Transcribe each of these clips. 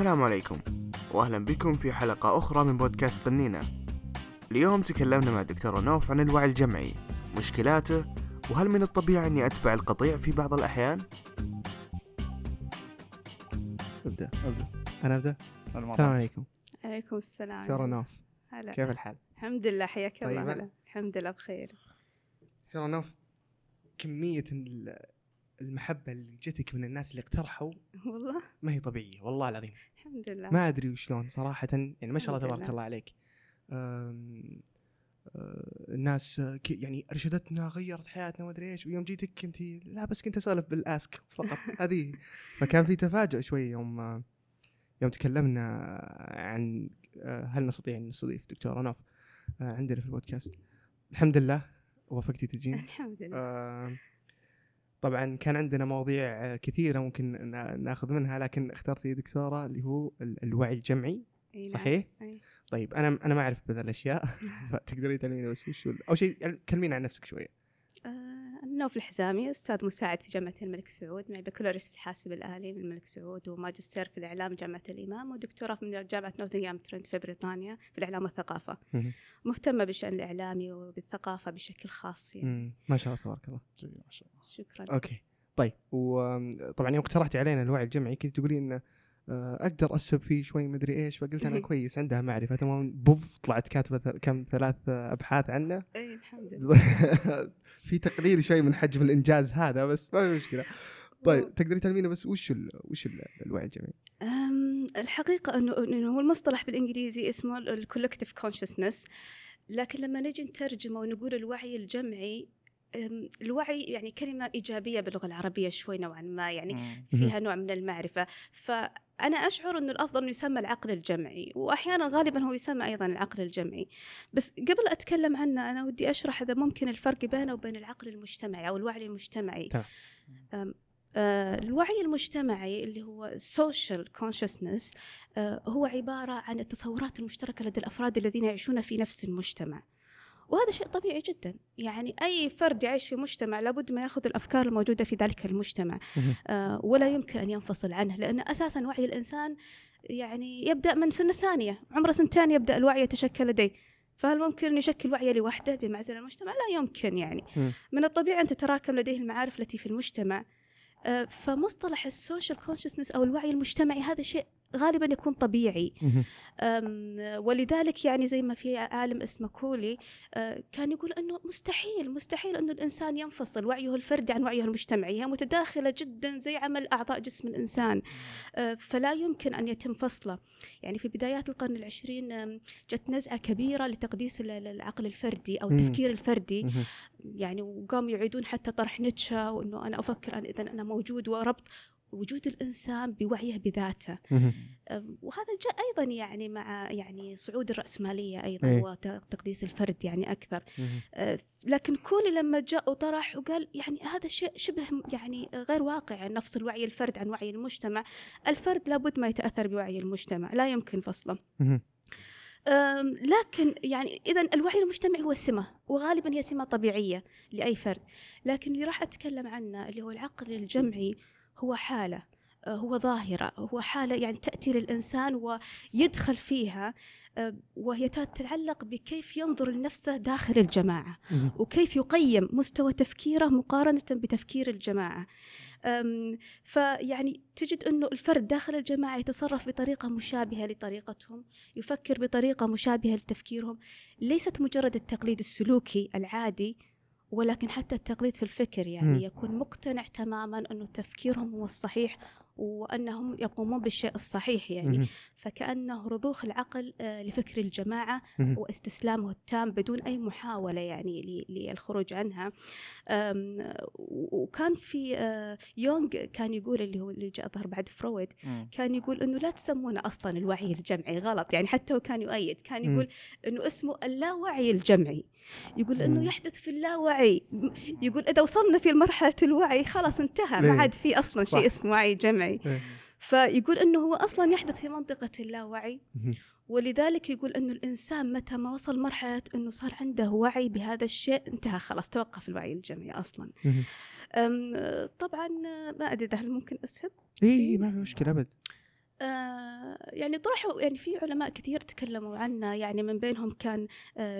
السلام عليكم وأهلا بكم في حلقة أخرى من بودكاست قنينة. اليوم تكلمنا مع دكتورة نوف عن الوعي الجمعي، مشكلاته، وهل من الطبيعي أني أتبع القطيع في بعض الأحيان؟ أبدأ. السلام عليكم. عليكم السلام. دكتورة نوف، كيف الحال؟ الحمد لله، حياك الله. طيب. الحمد لله بخير. دكتورة نوف، كمية المحبة اللي جتك من الناس اللي اقترحوا والله ما هي طبيعية، والله العظيم. الحمد لله، ما أدري وشلون صراحة، يعني ما شاء الله تبارك الله عليك. الناس يعني أرشدتنا، غيرت حياتنا، وأدري إيش. ويوم جيتك كنت لا بس كنت أسولف بالأسك فقط هذه، فكان في تفاجؤ شوي يوم تكلمنا عن هل نستطيع أن نستضيف دكتورة نوف عندنا في البودكاست. الحمد لله وافقتي تجين. الحمد لله. طبعا كان عندنا مواضيع كثيرة ممكن ناخذ منها، لكن اخترتي دكتورة اللي هو الوعي الجمعي. أي صحيح؟ أي. طيب أنا ما أعرف بهذه الأشياء فتقدري تعلميني بس وش أو شيء، كلميني عن نفسك شوية. نوف الحزامي، أستاذ مساعد في جامعة الملك سعود، معي بكالوريوس في الحاسب الآلي من الملك سعود، وماجستير في الإعلام جامعة الإمام، ودكتوراه من جامعة نوتنغهام ترنت في بريطانيا في الإعلام والثقافة. مهتمة بالشأن الإعلامي وبالثقافة بشكل خاص يعني. ما شاء الله تبارك الله. ما شاء الله. شكرا. أوكي طيب. وطبعا يوم اقترحتي علينا الوعي الجمعي كنت تقولي إن أقدر أسب فيه شوي مدري إيش، فقلت أنا كويس عندها معرفة تمام. بوف طلعت كاتبة كم 3 أبحاث عنه. أي الحمد لله. في تقليل شوي من حجم الإنجاز هذا بس ما في مشكلة. طيب تقدري تعلمينا بس وش الوعي الجمعي؟ الحقيقة إنه هو المصطلح بالإنجليزي اسمه الكولكتيف كونشسنس، لكن لما نجي نترجمه ونقول الوعي الجمعي، الوعي يعني كلمة إيجابية باللغة العربية شوي نوعا ما، يعني فيها نوع من المعرفة. فأنا أشعر أنه الأفضل أنه يسمى العقل الجمعي، وأحيانا غالبا هو يسمى أيضا العقل الجمعي. بس قبل أتكلم عنه أنا ودي أشرح إذا ممكن الفرق بينه وبين العقل المجتمعي أو الوعي المجتمعي. الوعي المجتمعي اللي هو social consciousness هو عبارة عن التصورات المشتركة لدى الأفراد الذين يعيشون في نفس المجتمع، وهذا شيء طبيعي جدا. يعني أي فرد يعيش في مجتمع لابد ما يأخذ الأفكار الموجودة في ذلك المجتمع، ولا يمكن أن ينفصل عنه، لأن أساسا وعي الإنسان يعني يبدأ من سنة ثانية، عمره 2 يبدأ الوعي يتشكل لديه. فهل ممكن أن يشكل وعي لوحده بمعزل المجتمع؟ لا يمكن. يعني من الطبيعي أن تتراكم لديه المعارف التي في المجتمع. فمصطلح السوشيال كونشسنس أو الوعي المجتمعي هذا شيء غالبا يكون طبيعي. ولذلك يعني زي ما في عالم اسمه كولي كان يقول أنه مستحيل أنه الإنسان ينفصل وعيه الفردي عن وعيه المجتمعي، هي متداخلة جدا زي عمل أعضاء جسم الإنسان، فلا يمكن أن يتم فصله. يعني في بدايات القرن العشرين جت نزعة كبيرة لتقديس العقل الفردي أو التفكير الفردي، يعني وقاموا يعيدون حتى طرح نيتشه، وأنه أنا أفكر أن إذن أنا موجود، وربط وجود الإنسان بوعيه بذاته. وهذا جاء أيضا يعني مع يعني صعود الرأسمالية أيضا وتقديس الفرد يعني أكثر. لكن كولي لما جاء وطرح وقال يعني هذا الشيء شبه يعني غير واقع، نفصل وعي الفرد عن وعي المجتمع. الفرد لابد ما يتأثر بوعي المجتمع، لا يمكن فصله. لكن يعني إذن الوعي المجتمعي هو السمة، وغالبا هي سمة طبيعية لأي فرد. لكن اللي راح أتكلم عنه اللي هو العقل الجمعي هو حالة، هو ظاهرة، هو حالة يعني تأتي للإنسان ويدخل فيها، وهي تتعلق بكيف ينظر لنفسه داخل الجماعة، وكيف يقيم مستوى تفكيره مقارنة بتفكير الجماعة. فيعني تجد أنه الفرد داخل الجماعة يتصرف بطريقة مشابهة لطريقتهم، يفكر بطريقة مشابهة لتفكيرهم، ليست مجرد التقليد السلوكي العادي، ولكن حتى التقليد في الفكر. يعني يكون مقتنع تماما أنه تفكيرهم هو الصحيح وأنهم يقومون بالشيء الصحيح. يعني فكأنه رضوخ العقل لفكر الجماعة واستسلامه التام بدون أي محاولة يعني للخروج عنها. وكان في يونغ كان يقول اللي جاء ظهر بعد فرويد، كان يقول أنه لا تسمونه أصلا الوعي الجمعي، غلط. يعني حتى هو كان يؤيد، كان يقول أنه اسمه اللاوعي الجمعي، يقول أنه يحدث في اللاوعي. يقول إذا وصلنا في مرحلة الوعي خلاص انتهى، ما عاد في أصلا شيء اسمه وعي جمعي. فيقول أنه هو أصلا يحدث في منطقة اللاوعي. ولذلك يقول أنه الإنسان متى ما وصل مرحلة أنه صار عنده وعي بهذا الشيء انتهى، خلاص توقف الوعي الجمعي أصلا. طبعا ما أدري هل ممكن أسهب؟ إيه ما في مشكلة أبد. يعني طرحوا يعني في علماء كثير تكلموا عنه، يعني من بينهم كان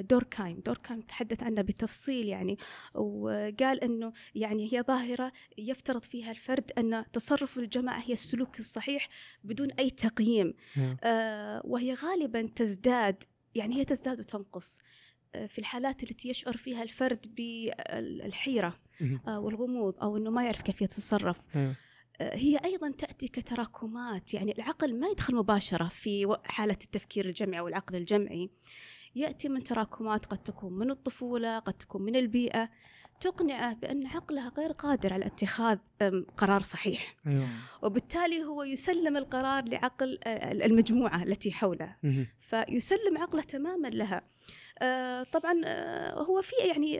دوركهايم تحدث عنه بتفصيل يعني، وقال أنه يعني هي ظاهرة يفترض فيها الفرد أن تصرف الجماعة هي السلوك الصحيح بدون أي تقييم، وهي غالبا تزداد، يعني هي تزداد وتنقص في الحالات التي يشعر فيها الفرد بالحيرة والغموض أو أنه ما يعرف كيف يتصرف. هي أيضا تأتي كتراكمات، يعني العقل ما يدخل مباشرة في حالة التفكير الجمعي أو العقل الجمعي، يأتي من تراكمات قد تكون من الطفولة، قد تكون من البيئة، تقنعه بأن عقلها غير قادر على اتخاذ قرار صحيح، وبالتالي هو يسلم القرار لعقل المجموعة التي حوله، فيسلم عقله تماما لها. طبعا هو في يعني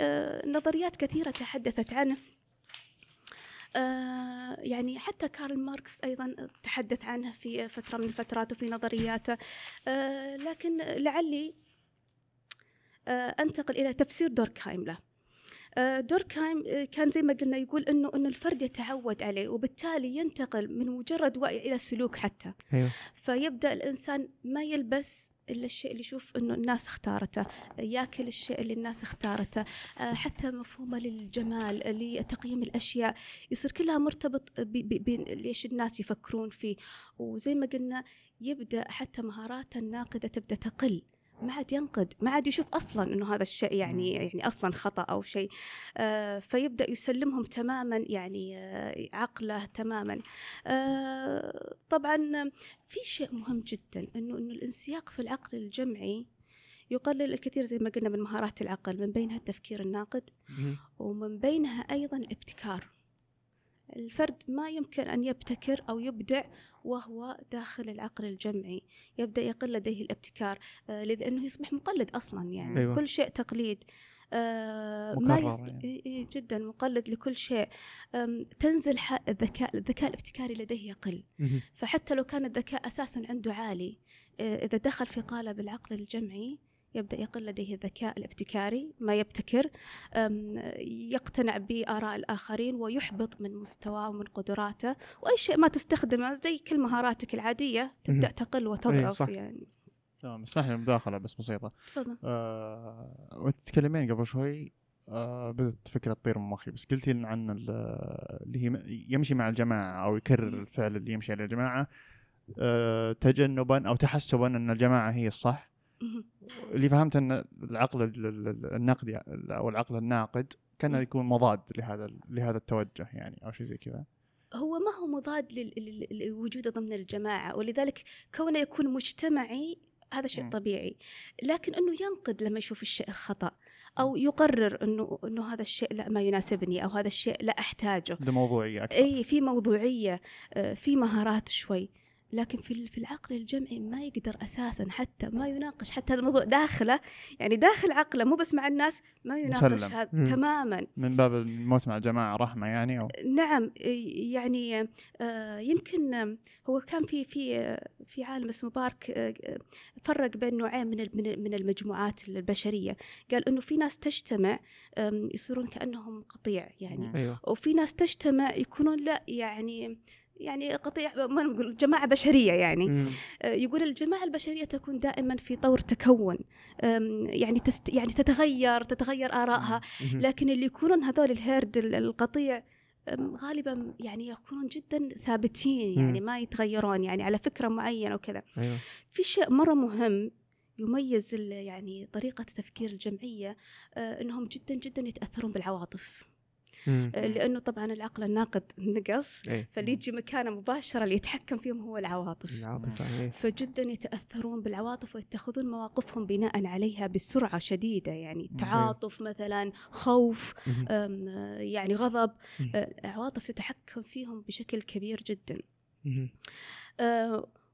نظريات كثيرة تحدثت عنه، يعني حتى كارل ماركس أيضا تحدث عنها في فترة من الفترات وفي نظرياته، لكن لعلي أنتقل إلى تفسير دوركهايم له. دوركهايم كان زي ما قلنا يقول إنه الفرد يتعود عليه، وبالتالي ينتقل من مجرد وعي إلى سلوك حتى. فيبدأ الإنسان ما يلبس إلا الشيء اللي يشوف إنه الناس اختارته، يأكل الشيء اللي الناس اختارته، حتى مفهومه للجمال، لتقييم الأشياء، يصير كلها مرتبط بليش الناس يفكرون فيه. وزي ما قلنا يبدأ حتى مهاراته الناقدة تبدأ تقل، ما عاد ينقد، ما عاد يشوف أصلاً إنه هذا الشيء يعني أصلاً خطأ أو شيء، فيبدأ يسلمهم تماماً يعني عقله تماماً. طبعاً في شيء مهم جداً إنه الانسياق في العقل الجمعي يقلل الكثير زي ما قلنا من مهارات العقل، من بينها التفكير الناقد، ومن بينها أيضاً الابتكار. الفرد ما يمكن أن يبتكر أو يبدع وهو داخل العقل الجمعي، يبدأ يقل لديه الابتكار، لأنه يصبح مقلد أصلا يعني. أيوة. كل شيء تقليد، ما يعني. جدا مقلد لكل شيء. تنزل الذكاء الابتكاري لديه يقل، فحتى لو كان الذكاء أساسا عنده عالي، إذا دخل في قالب العقل الجمعي يبدأ يقل لديه الذكاء الابتكاري، ما يبتكر، يقتنع بآراء الآخرين ويحبط من مستواه ومن قدراته، وأي شيء ما تستخدمه زي كل مهاراتك العادية تبدأ تقل وتضعف. يعني تمام، استحي مداخلة بس بسيطة. تفضل. وتتكلمين قبل شوي بدت فكرة تطير من مخي، بس قلتي عن اللي هي يمشي مع الجماعة أو يكرر الفعل اللي يمشي على الجماعة، تجنبا أو تحسبا أن الجماعة هي الصح. اللي فهمت أن العقل الناقد أو العقل الناقد كان يكون مضاد لهذا التوجه يعني، أو شيء زي كذا. هو ما هو مضاد للوجود ضمن الجماعة، ولذلك كونه يكون مجتمعي هذا شيء طبيعي، لكن أنه ينقد لما يشوف الشيء الخطأ، أو يقرر أنه هذا الشيء لا ما يناسبني، أو هذا الشيء لا أحتاجه. ده موضوعية أكثر. أي، في موضوعية، في مهارات شوي، لكن في العقل الجمعي ما يقدر أساساً، حتى ما يناقش حتى هذا الموضوع داخله، يعني داخل عقله، مو بس مع الناس، ما يناقش هذا تماماً. من باب الموت مع جماعة رحمة يعني أو؟ نعم يعني يمكن هو كان في عالم اسمه بارك فرق بين نوعين من المجموعات البشرية، قال إنه في ناس تجتمع يصيرون كأنهم قطيع يعني. أيوة. وفي ناس تجتمع يكونون لا يعني قطيع، ما نقول جماعة بشرية يعني. يقول الجماعة البشرية تكون دائما في طور تكون، يعني تتغير آرائها، لكن اللي يكونون هذول الهيرد القطيع غالبا يعني يكونون جدا ثابتين، يعني ما يتغيرون يعني على فكرة معينة وكذا. أيوة. في شيء مرة مهم يميز يعني طريقة تفكير الجمعية، أنهم جدا جدا يتأثرون بالعواطف، لأنه طبعا العقل الناقد نقص، فاللي يجي مكانه مباشرة اللي يتحكم فيهم هو العواطف. فجدا يتأثرون بالعواطف ويتخذون مواقفهم بناء عليها بسرعة شديدة، يعني تعاطف مثلا، خوف، يعني غضب، العواطف تتحكم فيهم بشكل كبير جدا.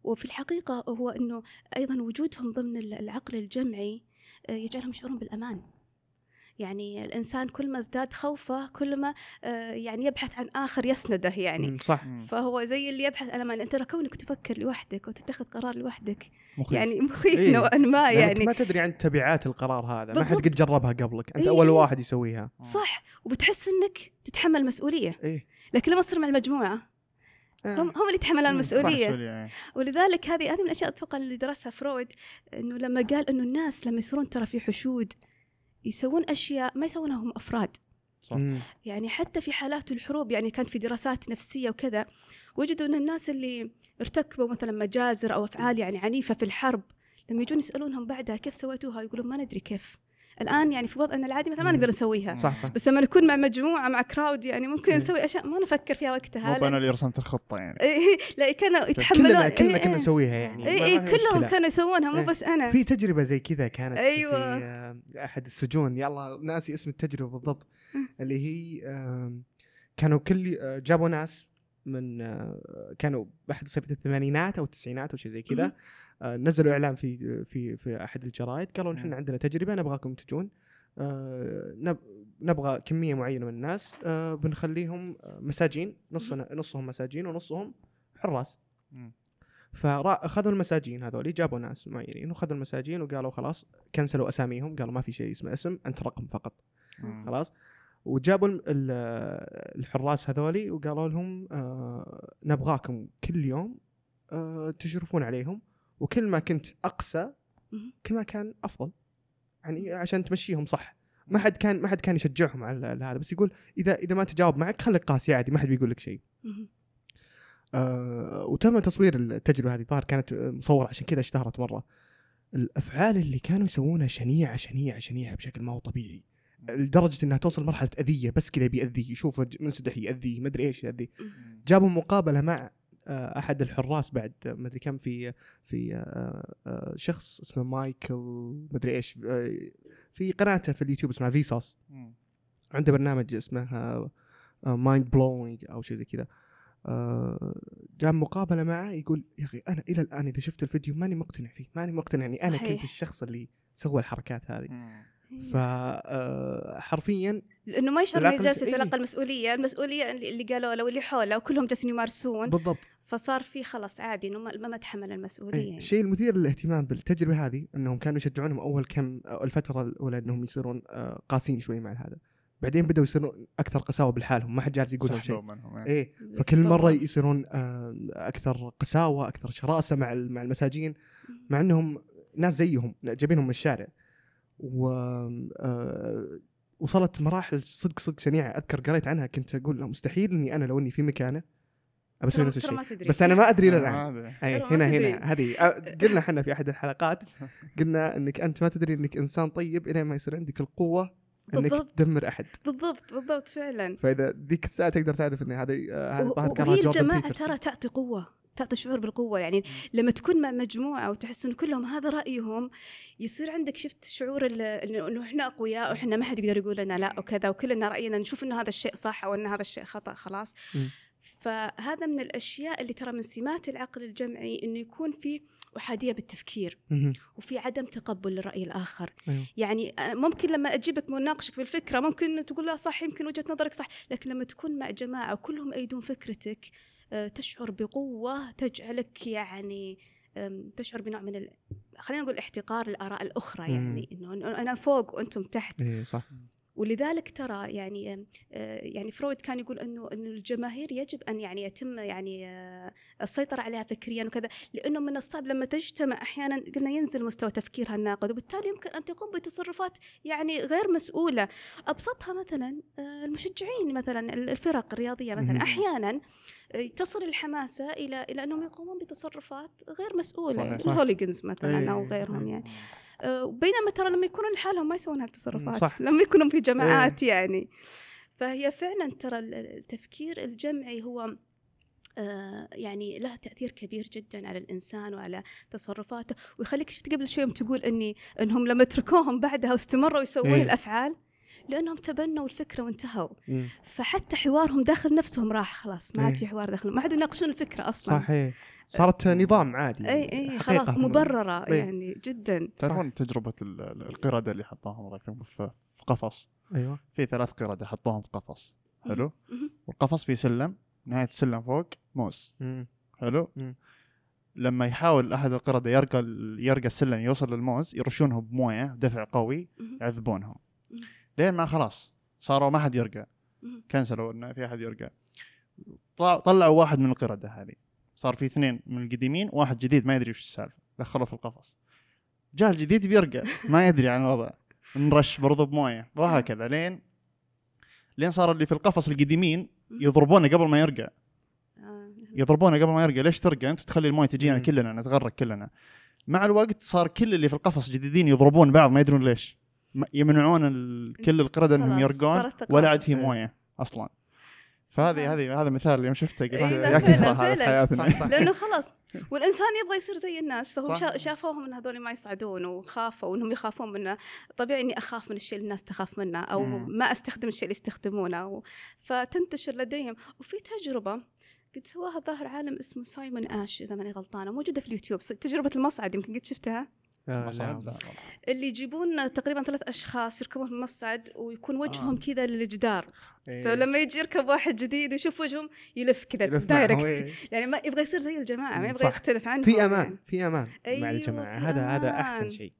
وفي الحقيقة هو أنه أيضا وجودهم ضمن العقل الجمعي يجعلهم يشعرون بالأمان، يعني الإنسان كل ما ازداد خوفه كل ما يعني يبحث عن آخر يسنده يعني. صح. فهو زي اللي يبحث عن أمان. أنت كونك تفكر لوحدك وتتخذ قرار لوحدك مخيف. يعني مخيف. إيه. نوعا ما يعني ما تدري عن تبعات القرار هذا. بالضبط. ما حد قد جربها قبلك، أنت أول واحد يسويها. صح. وبتحس أنك تتحمل مسؤولية. إيه. لكن لما تصير مع المجموعة هم اللي يتحملون المسؤولية. يعني. ولذلك هذه من الأشياء أتوقع اللي درسها فرويد، إنه لما قال إنه الناس لما يصيرون ترى في حشود يسوون أشياء ما يسوونها هم أفراد. صح. يعني حتى في حالات الحروب، يعني كانت في دراسات نفسية وكذا، وجدوا أن الناس اللي ارتكبوا مثلا مجازر أو أفعال يعني عنيفة في الحرب، لما يجون يسألونهم بعدها كيف سويتوها يقولون ما ندري كيف. الآن يعني في وضعنا العادي مثلا ما نقدر نسويها. صح. بس لما نكون مع مجموعة مع كراود يعني ممكن نسوي أشياء ما نفكر فيها وقتها. مو أنا اللي رسمت الخطة يعني. لا كانوا يتحملون. كلنا نسويها يعني. كلهم كانوا يسوونها مو بس أنا. في تجربة زي كذا كانت في أحد السجون، يلا ناسي اسم التجربة بالضبط، اللي هي كانوا كل جابوا ناس من كانوا بحد سنة الثمانينات أو التسعينات أو شيء زي كذا، نزلوا إعلام في في في أحد الجرائد قالوا نحن عندنا تجربة نبغاكم تجون، نبغى كمية معينة من الناس بنخليهم مساجين، نصهم مساجين ونصهم حراس. فأخذوا المساجين هذولي، جابوا ناس معينين وأخذوا المساجين وقالوا خلاص كنسلوا أساميهم، قالوا ما في شيء اسمه اسم، أنت رقم فقط خلاص. وجابوا الحراس هذولي وقالوا لهم نبغاكم كل يوم تشرفون عليهم، وكل ما كنت أقسى كل ما كان أفضل، يعني عشان تمشيهم صح. ما حد كان يشجعهم على هذا، بس يقول إذا ما تجاوب معك خليك قاسي عادي، ما حد بيقول لك شيء. وتم تصوير التجربة هذه، ظاهر كانت مصورة عشان كذا اشتهرت مرة. الأفعال اللي كانوا يسوونها شنيعة شنيعة شنيعة بشكل ما هو طبيعي، لدرجة أنها توصل مرحلة أذية، بس كذا بيأذي يشوفه منسدح يأذيه ما أدري إيش يأذيه. جابوا مقابلة مع أحد الحراس بعد ما أدري كم، في شخص اسمه مايكل ما أدري إيش، في قناته في اليوتيوب اسمها فيساس، عنده برنامج اسمه مايند بلوينج أو شيء زي كذا. جاب مقابلة معه، يقول يا أخي أنا إلى الآن إذا شفت الفيديو ماني مقتنع يعني أنا كنت الشخص اللي سوى الحركات هذه. فحرفياً لأنه ما يشعر جالس يتلقى المسؤولية اللي قالوا لو اللي حوله وكلهم جالسين يمارسون بالضبط، فصار فيه خلاص عادي إنه ما تحمل المسؤولية. يعني. الشيء المثير للاهتمام بالتجربة هذه إنهم كانوا يشجعونهم أول كم الفترة الأولى إنهم يصيرون قاسين شوي مع هذا، بعدين بدأوا يصيرون أكثر قساوة بالحالهم، ما حد جالس يقول لهم شيء. يعني. إيه، فكل مرة يصيرون أكثر قساوة أكثر شراسة مع المساجين، مع إنهم ناس زيهم جايبينهم من الشارع. وصلت مراحل صدق شنيعة، أذكر قريت عنها كنت أقول مستحيل إني أنا لو إني في مكانه أبسوي نفس الشيء، بس أنا ما أدري الآن. هنا هذه قلنا حنا في أحد الحلقات، قلنا إنك أنت ما تدري إنك إنسان طيب إلى ما يصير عندك القوة إنك تدمر أحد. بالضبط فعلا. فإذا ذيك الساعة تقدر تعرف إن هذا بعد كلام جورج بيترسون. الجماعة ترى تعطي قوة، تعطي شعور بالقوة. يعني لما تكون مع مجموعة وتحس إن كلهم هذا رأيهم، يصير عندك شفت شعور إنه إحنا أقوياء وإحنا ما حد يقدر يقول لنا لا وكذا، وكلنا رأينا نشوف إنه هذا الشيء صح أو إن هذا الشيء خطأ خلاص. فهذا من الأشياء اللي ترى من سمات العقل الجمعي، إنه يكون في أحادية بالتفكير وفي عدم تقبل للرأي الآخر. يعني ممكن لما أجيبك مناقشك بالفكرة ممكن تقول لا صح، يمكن وجهة نظرك صح، لكن لما تكون مع جماعة وكلهم أيدون فكرتك تشعر بقوة تجعلك يعني تشعر بنوع من خلينا نقول احتقار الآراء الأخرى، يعني إنه أنا فوق وأنتم تحت. إيه صح. ولذلك ترى يعني فرويد كان يقول إنه الجماهير يجب أن يعني يتم يعني السيطرة عليها فكريا وكذا، لأنه من الصعب لما تجتمع أحيانا قلنا ينزل مستوى تفكيرها الناقد، وبالتالي يمكن أن تقوم بتصرفات يعني غير مسؤولة. أبسطها مثلا المشجعين مثلا الفرق الرياضية مثلا أحيانا تصل الحماسة إلى أنهم يقومون بتصرفات غير مسؤولة، الهوليجنز مثلا أو غيرهم يعني. بينما ترى لما يكونوا لحالهم ما يسوون هالتصرفات، لما يكونوا في جماعات يعني. فهي فعلا ترى التفكير الجمعي هو يعني له تأثير كبير جدا على الإنسان وعلى تصرفاته، ويخليك شفت قبل شوي تقول إنهم لما تركوهم بعدها واستمروا يسوون الأفعال لأنهم تبنوا الفكرة وانتهوا. فحتى حوارهم داخل نفسهم راح خلاص، ما عاد في حوار داخلهم، ما عاد يناقشون الفكرة أصلا. صحيح، صارت نظام عادي. أي خلاص مبررة يعني جدا. تعرفون تجربة القردة اللي حطوهم في قفص؟ أيوة، في 3 قردة حطوهم في قفص. حلو. والقفص فيه سلم، نهاية السلم فوق موس. حلو. لما يحاول أحد القردة يرقى السلم يوصل للموز، يرشونه بموية دفع قوي، يعذبونهم لين ما خلاص صاروا ما حد يرقى، كنسلوا إنه في أحد يرقى. طلعوا واحد من القردة هذه، صار في اثنين من القديمين واحد جديد ما يدري وش السالفة، دخله في القفص. جاء الجديد بيرقى ما يدري عن الوضع، نرش برضه بمويه وهكذا لين صار اللي في القفص القديمين يضربونه قبل ما يرقى، ليش ترقى انت تخلي المويه تجينا كلنا نتغرق كلنا. مع الوقت صار كل اللي في القفص جديدين يضربون بعض ما يدرون ليش، يمنعون كل القردة انهم يرقون ولا عاد في مويه اصلا. فهذه هذا مثال اليوم شفته يا كثر هذا في حياتنا. لانه خلاص والانسان يبغى يصير زي الناس، فهم شافوهم ان هذول ما يصعدون وخافوا، وانهم يخافون منه طبيعي اني اخاف من الشيء اللي الناس تخاف منه، او ما استخدم الشيء اللي يستخدمونه فتنتشر لديهم. وفي تجربه قد سواها ظاهر عالم اسمه سايمون آش اذا ماني غلطانه، موجوده في اليوتيوب، تجربه المصعد، يمكن قد شفتها. اللي يجيبون تقريبا 3 أشخاص يركبون في المصعد ويكون وجههم كذا للجدار، فلما يجي يركب واحد جديد ويشوف وجههم يلف كذا دايركت، يعني ما يبغى يصير زي الجماعه، ما يبغى يختلف عنهم، في امان يعني. في امان مع الجماعه، هذا احسن شيء.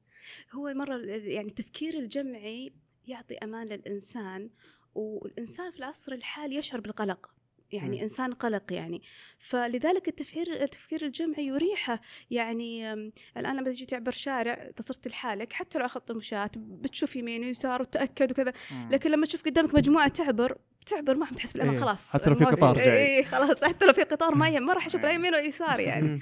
هو مره يعني التفكير الجمعي يعطي امان للانسان، والانسان في العصر الحالي يشعر بالقلق، يعني إنسان قلق يعني، فلذلك التفكير الجمعي يريحه. يعني الآن لما تجي تعبر شارع تصرت لحالك حتى لو خط مشاة بتشوف يمين ويسار وتأكد وكذا، لكن لما تشوف قدامك مجموعة تعبر ما تحس بالأمان، خلاص حتى لو في قطار جاي، خلاص حتى لو في قطار ما راح أشوف لا يمين ولا يسار يعني.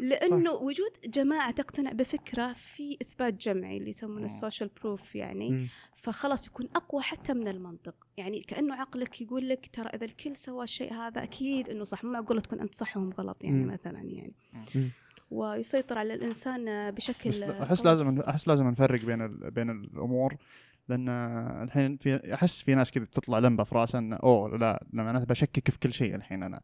لأنه وجود جماعة تقتنع بفكرة في إثبات جمعي اللي يسمونه السوشيال بروف يعني، فخلاص يكون أقوى حتى من المنطق، يعني كأنه عقلك يقول لك ترى إذا الكل سوى الشيء هذا أكيد إنه صح، ما أقول تكون أنت صح وهم غلط يعني مثلا يعني. ويسيطر على الإنسان بشكل. أحس لازم نفرق بين الأمور، لأن الحين أحس في ناس كذا بتطلع لمبة في رأسها إنه أوه لا أنا بشكك في كل شيء الحين، أنا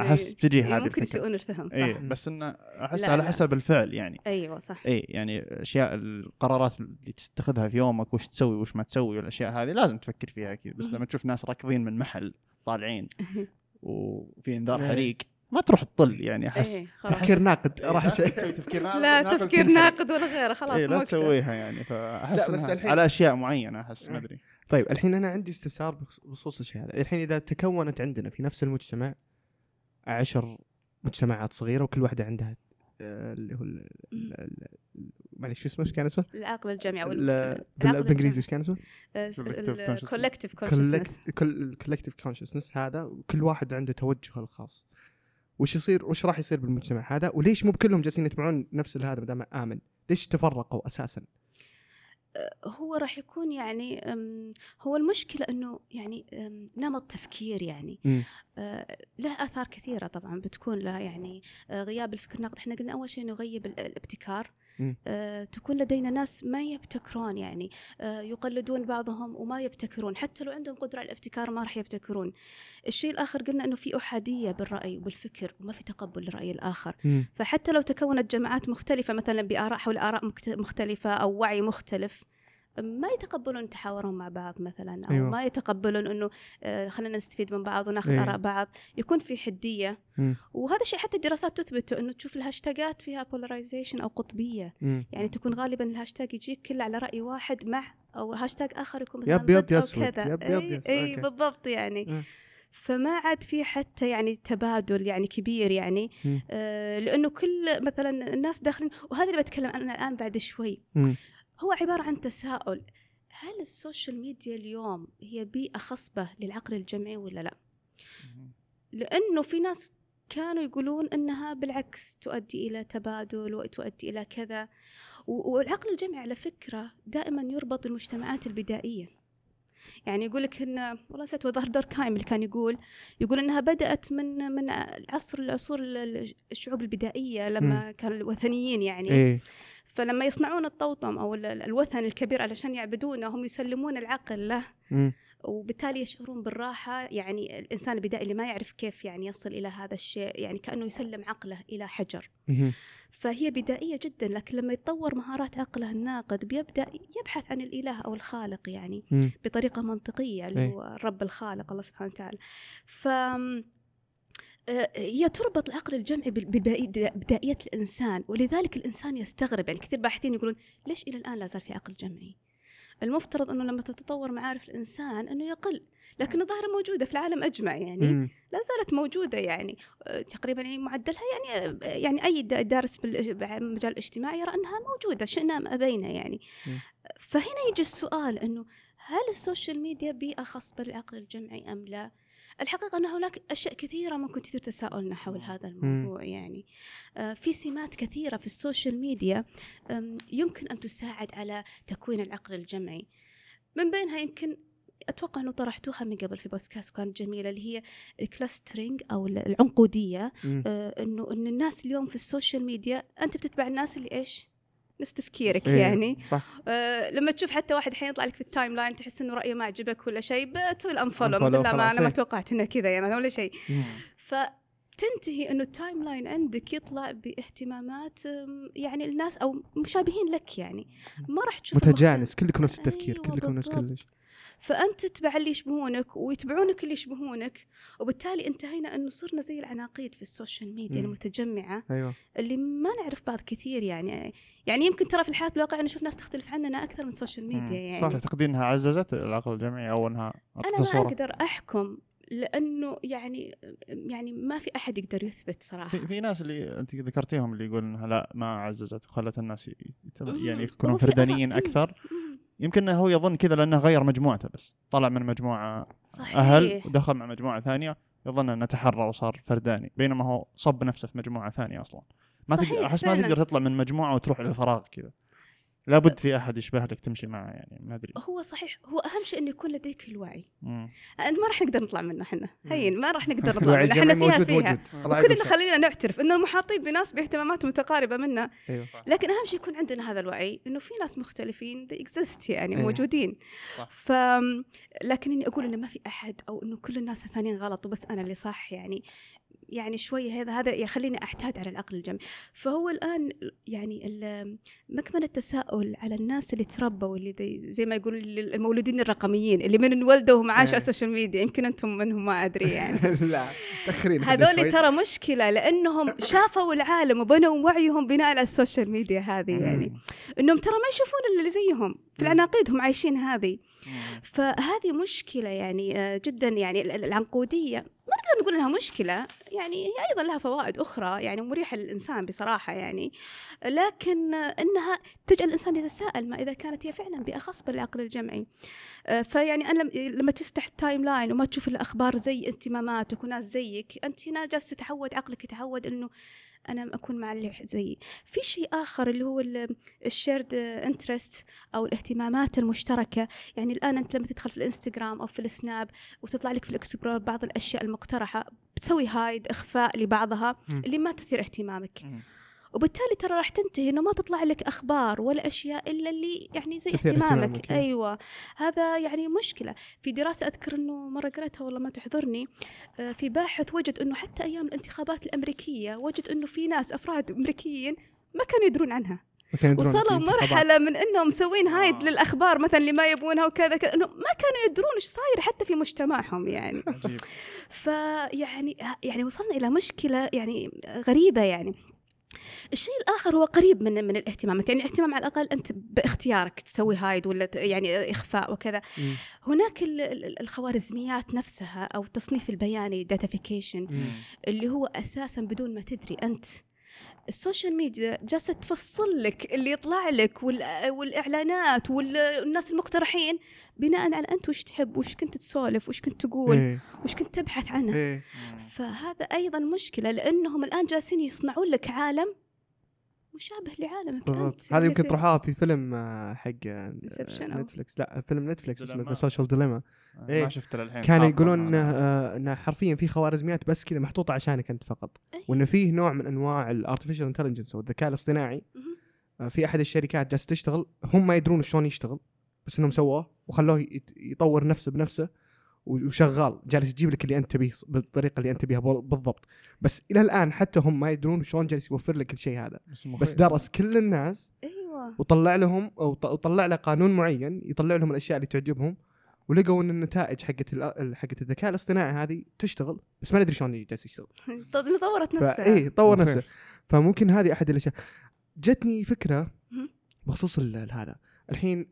أحس بتجي هذه ممكن يسيئون الفهم صح، بس إنه أحس على حسب الفعل يعني. أيوة صح. يعني أشياء القرارات اللي تستخدها في يومك، وش تسوي وش ما تسوي، والأشياء هذه لازم تفكر فيها أكيد. بس لما تشوف ناس راكضين من محل طالعين وفي انذار حريق ما تروح تطل يعني، أحس تفكير ناقد، راح أسوي تفكير ناقد، لا تفكير ناقد ولا غيره، خلاص لا تسويها يعني. فأحس على أشياء معينة أحس ما أدري. طيب الحين أنا عندي استفسار بخصوص الشيء هذا. الحين إذا تكونت عندنا في نفس المجتمع 10 مجتمعات صغيرة وكل واحدة عندها اللي هو معلش شو اسمه، ايش كان اسمه؟ العقل الجمعي، بالانجليزي ايش كان اسمه؟ الكولكتيف كونشسنس. الكولكتيف كونشسنس هذا كل واحد عنده توجهه الخاص، وش يصير وش راح يصير بالمجتمع هذا؟ وليش مو بكلهم جالسين يتبعون نفس هذا ما دام آمن؟ ليش تفرقوا أساسا؟ هو راح يكون يعني هو المشكلة أنه يعني نمط تفكير يعني له آثار كثيرة طبعا بتكون له، يعني غياب الفكر الناقد، احنا قلنا أول شيء نغيب الابتكار، تكون لدينا ناس ما يبتكرون يعني، يقلدون بعضهم وما يبتكرون، حتى لو عندهم قدرة على الابتكار ما راح يبتكرون. الشيء الآخر قلنا أنه في أحادية بالرأي والفكر وما في تقبل للرأي الآخر، فحتى لو تكونت جماعات مختلفة مثلا بآراء حول آراء مختلفة أو وعي مختلف ما يتقبلون تحاورهم مع بعض مثلا، أو ما يتقبلون أنه خلينا نستفيد من بعض وناخذ آراء بعض، يكون في حدية. وهذا شيء حتى الدراسات تثبته، أنه تشوف الهاشتاجات فيها polarization أو قطبية، يعني تكون غالبا الهاشتاج يجيك كله على رأي واحد مع أو هاشتاج آخر يكون مثلا ضد أو كذا. أي بالضبط يعني. فما عاد في حتى يعني تبادل يعني كبير يعني، لأنه كل مثلا الناس داخلين، وهذا اللي بتكلم أنا الآن بعد شوي، هو عبارة عن تساؤل: هل السوشيال ميديا اليوم هي بيئة خصبة للعقل الجمعي ولا لا؟ لأنه في ناس كانوا يقولون أنها بالعكس تؤدي إلى تبادل وتؤدي إلى كذا، والعقل الجمعي على فكرة دائما يربط المجتمعات البدائية. يعني يقول لك إن والله سات وظهر دوركهايم اللي كان يقول إنها بدأت من العصور الشعوب البدائية لما كانوا الوثنيين يعني. فلما يصنعون الطوطم أو الوثن الكبير علشان يعبدونه، هم يسلمون العقل له، وبالتالي يشعرون بالراحة. يعني الإنسان البدائي اللي ما يعرف كيف يعني يصل إلى هذا الشيء، يعني كأنه يسلم عقله إلى حجر، فهي بدائية جدا. لكن لما يتطور مهارات عقله الناقد، بيبدأ يبحث عن الإله أو الخالق يعني بطريقة منطقية، اللي هو الرب الخالق الله سبحانه وتعالى. هي تربط العقل الجمعي ببدائية الإنسان، ولذلك الإنسان يستغرب. يعني كثير باحثين يقولون ليش إلى الآن لا زال في عقل جمعي؟ المفترض أنه لما تتطور معارف الإنسان أنه يقل، لكن الظاهرة موجودة في العالم أجمع، يعني لا زالت موجودة، يعني تقريبا يعني معدلها يعني أي دارس بالمجال الاجتماعي يرى أنها موجودة شئنا أم أبينا يعني. فهنا يجي السؤال أنه هل السوشيال ميديا بيئة خاصة بالعقل الجمعي أم لا؟ الحقيقة أن هناك أشياء كثيرة ممكن تثير تساؤلنا حول هذا الموضوع. يعني في سمات كثيرة في السوشيال ميديا يمكن أن تساعد على تكوين العقل الجمعي، من بينها يمكن أتوقع أنه طرحتوها من قبل في بودكاست وكانت جميلة، اللي هي الكلاسترينج أو العنقودية، أنه إن الناس اليوم في السوشيال ميديا أنت بتتبع الناس اللي إيش؟ نفس تفكيرك يعني صح. لما تشوف حتى واحد حين يطلع لك في التايم لاين تحس انه رأيه ما عجبك ولا شيء بتقول انفولو، مثل ما انا ما توقعت انه كذا يعني ولا شيء. فتنتهي انه التايم لاين عندك يطلع باهتمامات يعني الناس او مشابهين لك، يعني ما راح تشوف متجانس، كلكم نفس التفكير، كلكم نفس كلش، فانت تتبع اللي يشبهونك ويتبعونك اللي يشبهونك، وبالتالي انتهينا انه صرنا زي العناقيد في السوشيال ميديا المتجمعه. أيوة. اللي ما نعرف بعض كثير يعني يمكن ترى في الحياه الواقع نشوف ناس تختلف عننا اكثر من السوشيال ميديا. يعني صح، تعتقدينها عززت العقل الجمعي او انها اتصورت؟ انا ما اقدر احكم لانه يعني ما في احد يقدر يثبت صراحه. في ناس اللي انت ذكرتيهم اللي يقول انها لا ما عززت وخلت الناس يعني يكونوا فردانيين اكثر. يمكن هو يظن كذا لأنه غير مجموعته، بس طلع من مجموعة صحيح. أهل ودخل مع مجموعة ثانية يظن أنه تحرر وصار فرداني، بينما هو صب نفسه في مجموعة ثانية أصلا. ما أحس ما تقدر تطلع من مجموعة وتروح للفراغ كذا، لابد في أحد يشبه لك تمشي معه، يعني ما أدري. هو صحيح، هو أهم شيء إنه يكون لديك الوعي. أنت ما راح نقدر نطلع منه، إحنا هين ما راح نقدر نطلع منه، إحنا فيها كلنا. خلينا نعترف إنه المحاطين بناس باهتمامات متقاربة منا، لكن أهم شيء يكون عندنا هذا الوعي إنه في ناس مختلفين they exist يعني موجودين. لكن إني أقول إنه ما في أحد أو إنه كل الناس الثانيين غلط وبس أنا اللي صح، يعني شوية هذا يخليني أحتاد على العقل الجمعي. فهو الآن يعني مكمن التساؤل على الناس اللي تربوا واللي زي ما يقولون المولودين الرقميين اللي من انولدوا وهم عاشوا على السوشيال ميديا، يمكن أنتم منهم ما أدري يعني لا تخرين هذول ترى مشكلة، لأنهم شافوا العالم وبنوا وعيهم بناء على السوشيال ميديا هذه، يعني أنهم ترى ما يشوفون اللي زيهم في العناقيدهم عايشين هذه. فهذه مشكلة يعني جدا، يعني العنقودية ما نقدر نقول إنها مشكلة، يعني هي أيضا لها فوائد أخرى يعني مريحة للإنسان بصراحة يعني، لكن إنها تجعل الإنسان يتساءل ما إذا كانت هي فعلا بأخص بالعقل الجمعي. فيعني أنا لما تفتح التايم لاين وما تشوف الأخبار زي اهتماماتك وناس زيك، أنت هنا جالس تتعود، عقلك يتعود إنه أنا أكون مع اللي زيي. في شيء آخر اللي هو الشيرد انترست أو الاهتمامات المشتركة، يعني الآن أنت لما تدخل في الإنستغرام أو في السناب وتطلع لك في الإكسبلور بعض الأشياء المقترحة بتسوي هايد إخفاء لبعضها اللي ما تثير اهتمامك، وبالتالي ترى راح تنتهي إنه ما تطلع لك أخبار ولا أشياء إلا اللي يعني زي اهتمامك. أيوة، هذا يعني مشكلة. في دراسة أذكر إنه مرة قرأتها والله ما تحضرني، في باحث وجد إنه حتى أيام الانتخابات الأمريكية وجد إنه في ناس أفراد أمريكيين ما كانوا يدرون عنها، وصلوا مرحلة من إنهم مسوين هايد للأخبار مثلا اللي ما يبونها وكذا كذا، إنه ما كانوا يدرون إيش صاير حتى في مجتمعهم يعني فيعني وصلنا إلى مشكلة يعني غريبة. يعني الشيء الآخر هو قريب من الاهتمامات، يعني الاهتمام على الأقل أنت باختيارك تسوي هايد ولا يعني إخفاء وكذا. هناك الخوارزميات نفسها أو التصنيف البياني داتافيكيشن اللي هو أساساً بدون ما تدري أنت السوشيال ميديا جالسة تفصل لك اللي يطلع لك والإعلانات والناس المقترحين بناء على أنت وش تحب، وش كنت تسولف، وش كنت تقول، وش كنت تبحث عنه. فهذا أيضا مشكلة، لأنهم الآن جالسين يصنعون لك عالم مشابه لعالمك أنت. هذه يمكن تروحها في فيلم حق نتفليكس، لا فيلم نتفليكس اسمه سوشيال ديليما، ما شفته للحين. كانوا يقولون إنه حرفيا في خوارزميات بس كذا محطوطة عشانك أنت فقط، وإنه فيه نوع من أنواع الارتفيشال انتليجنس والذكاء الاصطناعي. في أحد الشركات جالسة تشتغل، هم ما يدرون شلون يشتغل بس إنهم سووه وخلوه يطور نفسه بنفسه وشغال، جالس يجيب لك اللي أنت تبيه بالطريقة اللي أنت تبيها بالضبط. بس إلى الآن حتى هم ما يدرون شلون جالس يوفر لك الشيء هذا، بس درس كل الناس. أيوة. وطلع لهم وطلع له قانون معين يطلع لهم الأشياء اللي تعجبهم، ولقوا ان النتائج حقت الذكاء الاصطناعي هذه تشتغل بس ما ندري شلون جالس يشتغل طورت نفسها. اي طور نفسها. فممكن هذه احد الاشياء. جتني فكره بخصوص هذا الحين.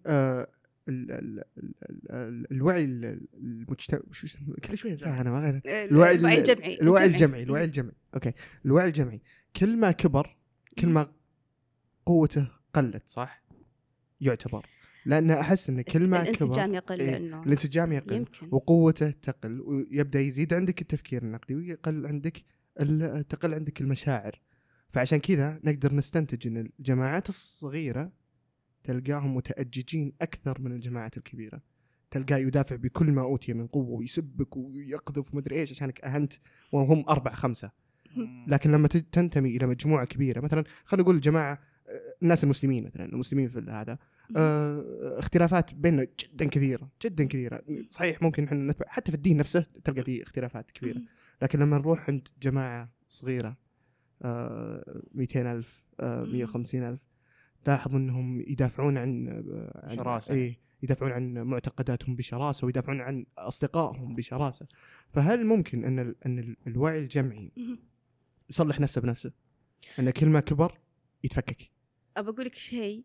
الوعي المجتمعي، شو اسمه كل شويه انساها انا ما غير الوعي الجمعي. اوكي، الوعي الجمعي كل ما كبر كل ما قوته قلت، صح؟ يعتبر، لأن أحس أن كل ما الانسجام يقل، الانسجام يقل يمكن. وقوته تقل، ويبدأ يزيد عندك التفكير النقدي، ويقل عندك تقل عندك المشاعر. فعشان كذا نقدر نستنتج أن الجماعات الصغيرة تلقاهم متأججين أكثر من الجماعات الكبيرة، تلقاه يدافع بكل ما أوتي من قوة ويسبك ويقذف مدري إيش عشانك أهنت وهم 4-5. لكن لما تنتمي إلى مجموعة كبيرة، مثلا خلينا نقول الجماعة الناس المسلمين، مثلا المسلمين في هذا اختلافات بيننا جدا كثيرة. صحيح ممكن نحن نتبع حتى في الدين نفسه تلقى فيه اختلافات كبيرة، لكن لما نروح عند جماعة صغيرة 200,000 150,000 تلاحظ أنهم يدافعون عن شراسة، يدافعون عن معتقداتهم بشراسة، ويدافعون عن أصدقائهم بشراسة. فهل ممكن أن الوعي الجمعي يصلح نفسه بنفسه؟ أن كل ما كبر يتفكك. أبى أقول لك شيء،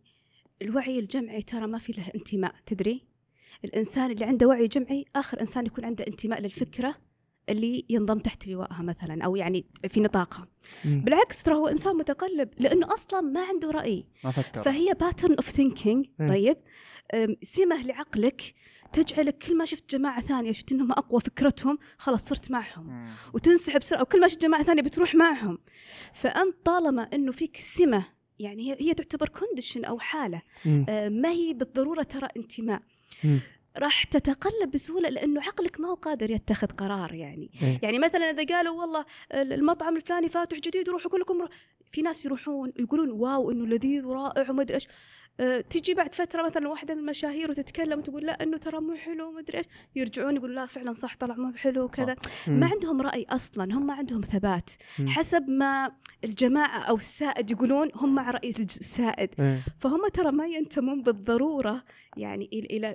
الوعي الجمعي ترى ما في له انتماء، تدري؟ الإنسان اللي عنده وعي جمعي آخر إنسان يكون عنده انتماء للفكرة اللي ينضم تحت لوائها مثلا، أو يعني في نطاقها. بالعكس ترى هو إنسان متقلب، لأنه أصلا ما عنده رأي، ما فكر. فهي pattern of thinking. طيب، سمة لعقلك تجعلك كل ما شفت جماعة ثانية شفت إنهم أقوى فكرتهم خلاص صرت معهم وتنسحب بسرعة، وكل ما شفت جماعة ثانية بتروح معهم. فأنت طالما إنه فيك سمة، يعني هي تعتبر كونديشن أو حالة، ما هي بالضرورة ترى انتماء، راح تتقلب بسهولة، لأنه عقلك ما هو قادر يتخذ قرار. يعني يعني مثلا إذا قالوا والله المطعم الفلاني فاتح جديد وروحوا كلكم، في ناس يروحون ويقولون واو إنه لذيذ ورائع وما أدري إيش، تجي بعد فترة مثلا واحدة من المشاهير وتتكلم وتقول لا إنه ترى مو حلو وما أدري إيش، يرجعون يقولون لا فعلا صح طلع مو حلو وكذا. ما عندهم رأي أصلا، هم ما عندهم ثبات. حسب ما الجماعة أو السائد يقولون هم مع رأي السائد، فهم ترى ما ينتمون بالضرورة يعني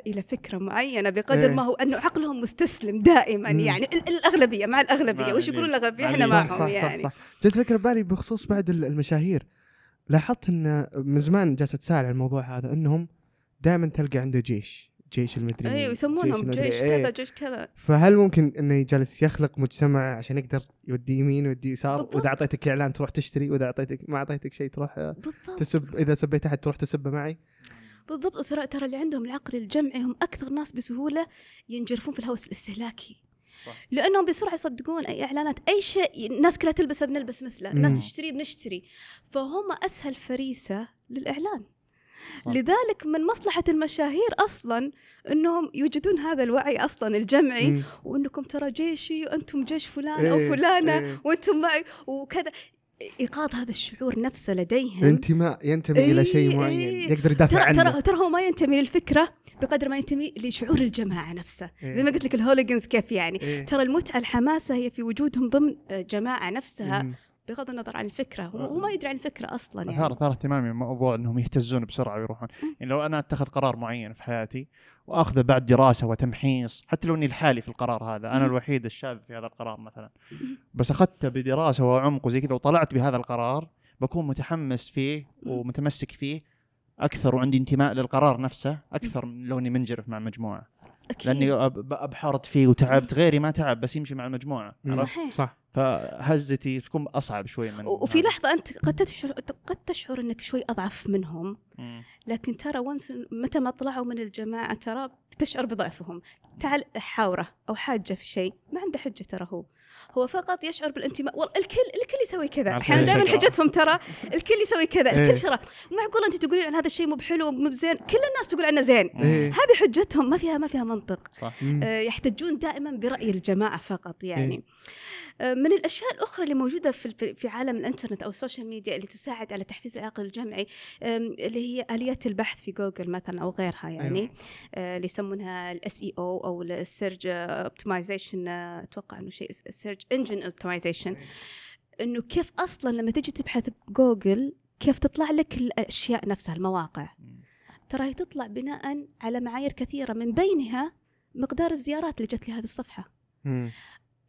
إلى فكرة معينة، بقدر ما هو أنه عقلهم مستسلم دائما. يعني الأغلبية مع الأغلبية، وش يقولون الأغلبية إحنا معهم. يعني جت فكرة بالي بخصوص بعد المشاهير، لاحظت أن من زمان جالسة تسأل عن الموضوع هذا، أنهم دائما تلقى عنده جيش المدري، يسمونهم جيش كذا. فهل ممكن أنه يجلس يخلق مجتمع عشان يقدر يودي يمين ويودي يسار؟ إذا أعطيتك إعلان تروح تشتري، وإذا أعطيتك ما أعطيتك شيء تروح تسب، إذا سبيت أحد تروح تسب معي. بالضبط. ترى اللي عندهم العقل الجمعي هم أكثر ناس بسهولة ينجرفون في الهوس الاستهلاكي، صح. لأنهم بسرعة يصدقون أي إعلانات، أي شيء، الناس كلها تلبسها بنلبس مثله، الناس تشتري بنشتري، فهم أسهل فريسة للإعلان، صح. لذلك من مصلحة المشاهير أصلا أنهم يوجدون هذا الوعي أصلا الجمعي، وأنكم ترى جيشي وأنتم جيش فلان أو فلانة وأنتم معي وكذا، إيقاظ هذا الشعور نفسه لديهم، الانتماء، ينتمي إلى شيء معين يقدر يدافع عنه. ترى هو ما ينتمي للفكرة بقدر ما ينتمي لشعور الجماعة نفسه، زي ما قلت لك الهوليجنز كيف يعني. ترى المتعة، الحماسة هي في وجودهم ضمن جماعة نفسها، بغض النظر عن الفكرة. هو ما يدري عن الفكرة أصلا. يعني ثار اهتمامي موضوع أنهم يهتزون بسرعة ويروحون. يعني لو أنا أتخذ قرار معين في حياتي وأخذه بعد دراسة وتمحيص، حتى لو أني الحالي في القرار هذا، أنا الوحيد الشاذ في هذا القرار مثلا، بس أخذته بدراسة وعمق وزي كذا وطلعت بهذا القرار، بكون متحمس فيه ومتمسك فيه أكثر، وعندي انتماء للقرار نفسه أكثر من لو أني منجرف مع مجموعة، لأني أبحرت فيه وتعبت، غيري ما تعب بس يمشي مع المجموعة. صح. فهزتي تكون أصعب شوي من، وفي لحظة أنت قد تشعر أنك شوي أضعف منهم، لكن ترى متى ما طلعوا من الجماعة ترى بتشعر بضعفهم. تعال حاورة أو حاجة في شيء، ما عنده حجة، ترى هو فقط يشعر بالانتماء. والكل يسوي كذا، أحيانا دائما حجتهم ترى الكل يسوي كذا، الكل شرط. معقول أنت تقولين عن هذا الشيء مو بحلو مو بزين، كل الناس تقول عنه زين. هذه حجتهم ما فيها منطق. يحتجون دائما برأي الجماعة فقط. يعني من الأشياء الأخرى اللي موجودة في عالم الإنترنت أو السوشيال ميديا اللي تساعد على تحفيز العقل الجمعي، اللي هي آليات البحث في جوجل مثلا أو غيرها، يعني اللي يسمونها SEO أو السيرج أوبتمايزيشن، أتوقع إنه شيء السيرج إنجن أوبتمايزيشن، إنه كيف أصلا لما تجي تبحث بجوجل كيف تطلع لك الأشياء نفسها، المواقع ترى هي تطلع بناء على معايير كثيرة، من بينها مقدار الزيارات اللي جت لهذه الصفحة.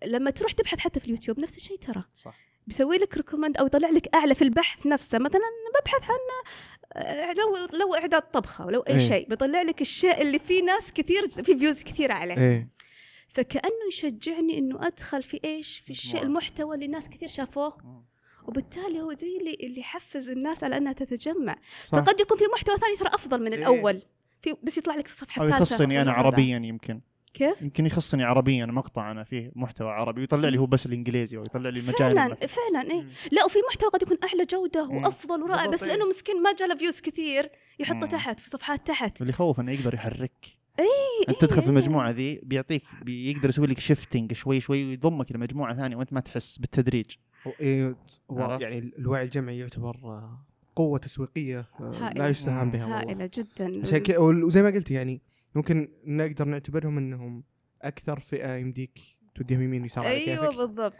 لما تروح تبحث حتى في اليوتيوب نفس الشيء ترى، صح. بيسوي لك ريكومند أو يطلع لك أعلى في البحث نفسه. مثلا ببحث عن لو إعداد طبخة ولو أي شيء بيطلع لك الشيء اللي فيه ناس كثير في فيوز كثير عليه. فكأنه يشجعني إنه أدخل في إيش في الشيء المحتوى اللي الناس كثير شافوه، وبالتالي هو زي اللي يحفز الناس على أنها تتجمع. فقد يكون في محتوى ثاني ترى أفضل من الأول في، بس يطلع لك في الصفحة الثالثة. يخصني أنا عربيا يمكن. كيف؟ يمكن يخصني عربيا مقطع أنا فيه محتوى عربي ويطلع لي هو بس الإنجليزي ويطلع لي المجال. فعلا إيه. لا وفي محتوى قد يكون أحلى جودة وأفضل ورائع، بس لأنه مسكين ما جاله فيوز كثير يحطه تحت في صفحات تحت. اللي خوف أنه يقدر يحرك. أنت تدخل في المجموعة ذي بيعطيك بيقدر يسوي لك شيفتنج شوي شوي ويضمك لمجموعة ثانية وأنت ما تحس بالتدريج. يعني الوعي الجمعي يعتبر قوة تسويقية لا يستهان بها هائلة جدا. وزي ما قلت يعني ممكن نقدر نعتبرهم أنهم أكثر فئة يمديك توديهم يمين ويسار على كيفك. أيوة بالضبط،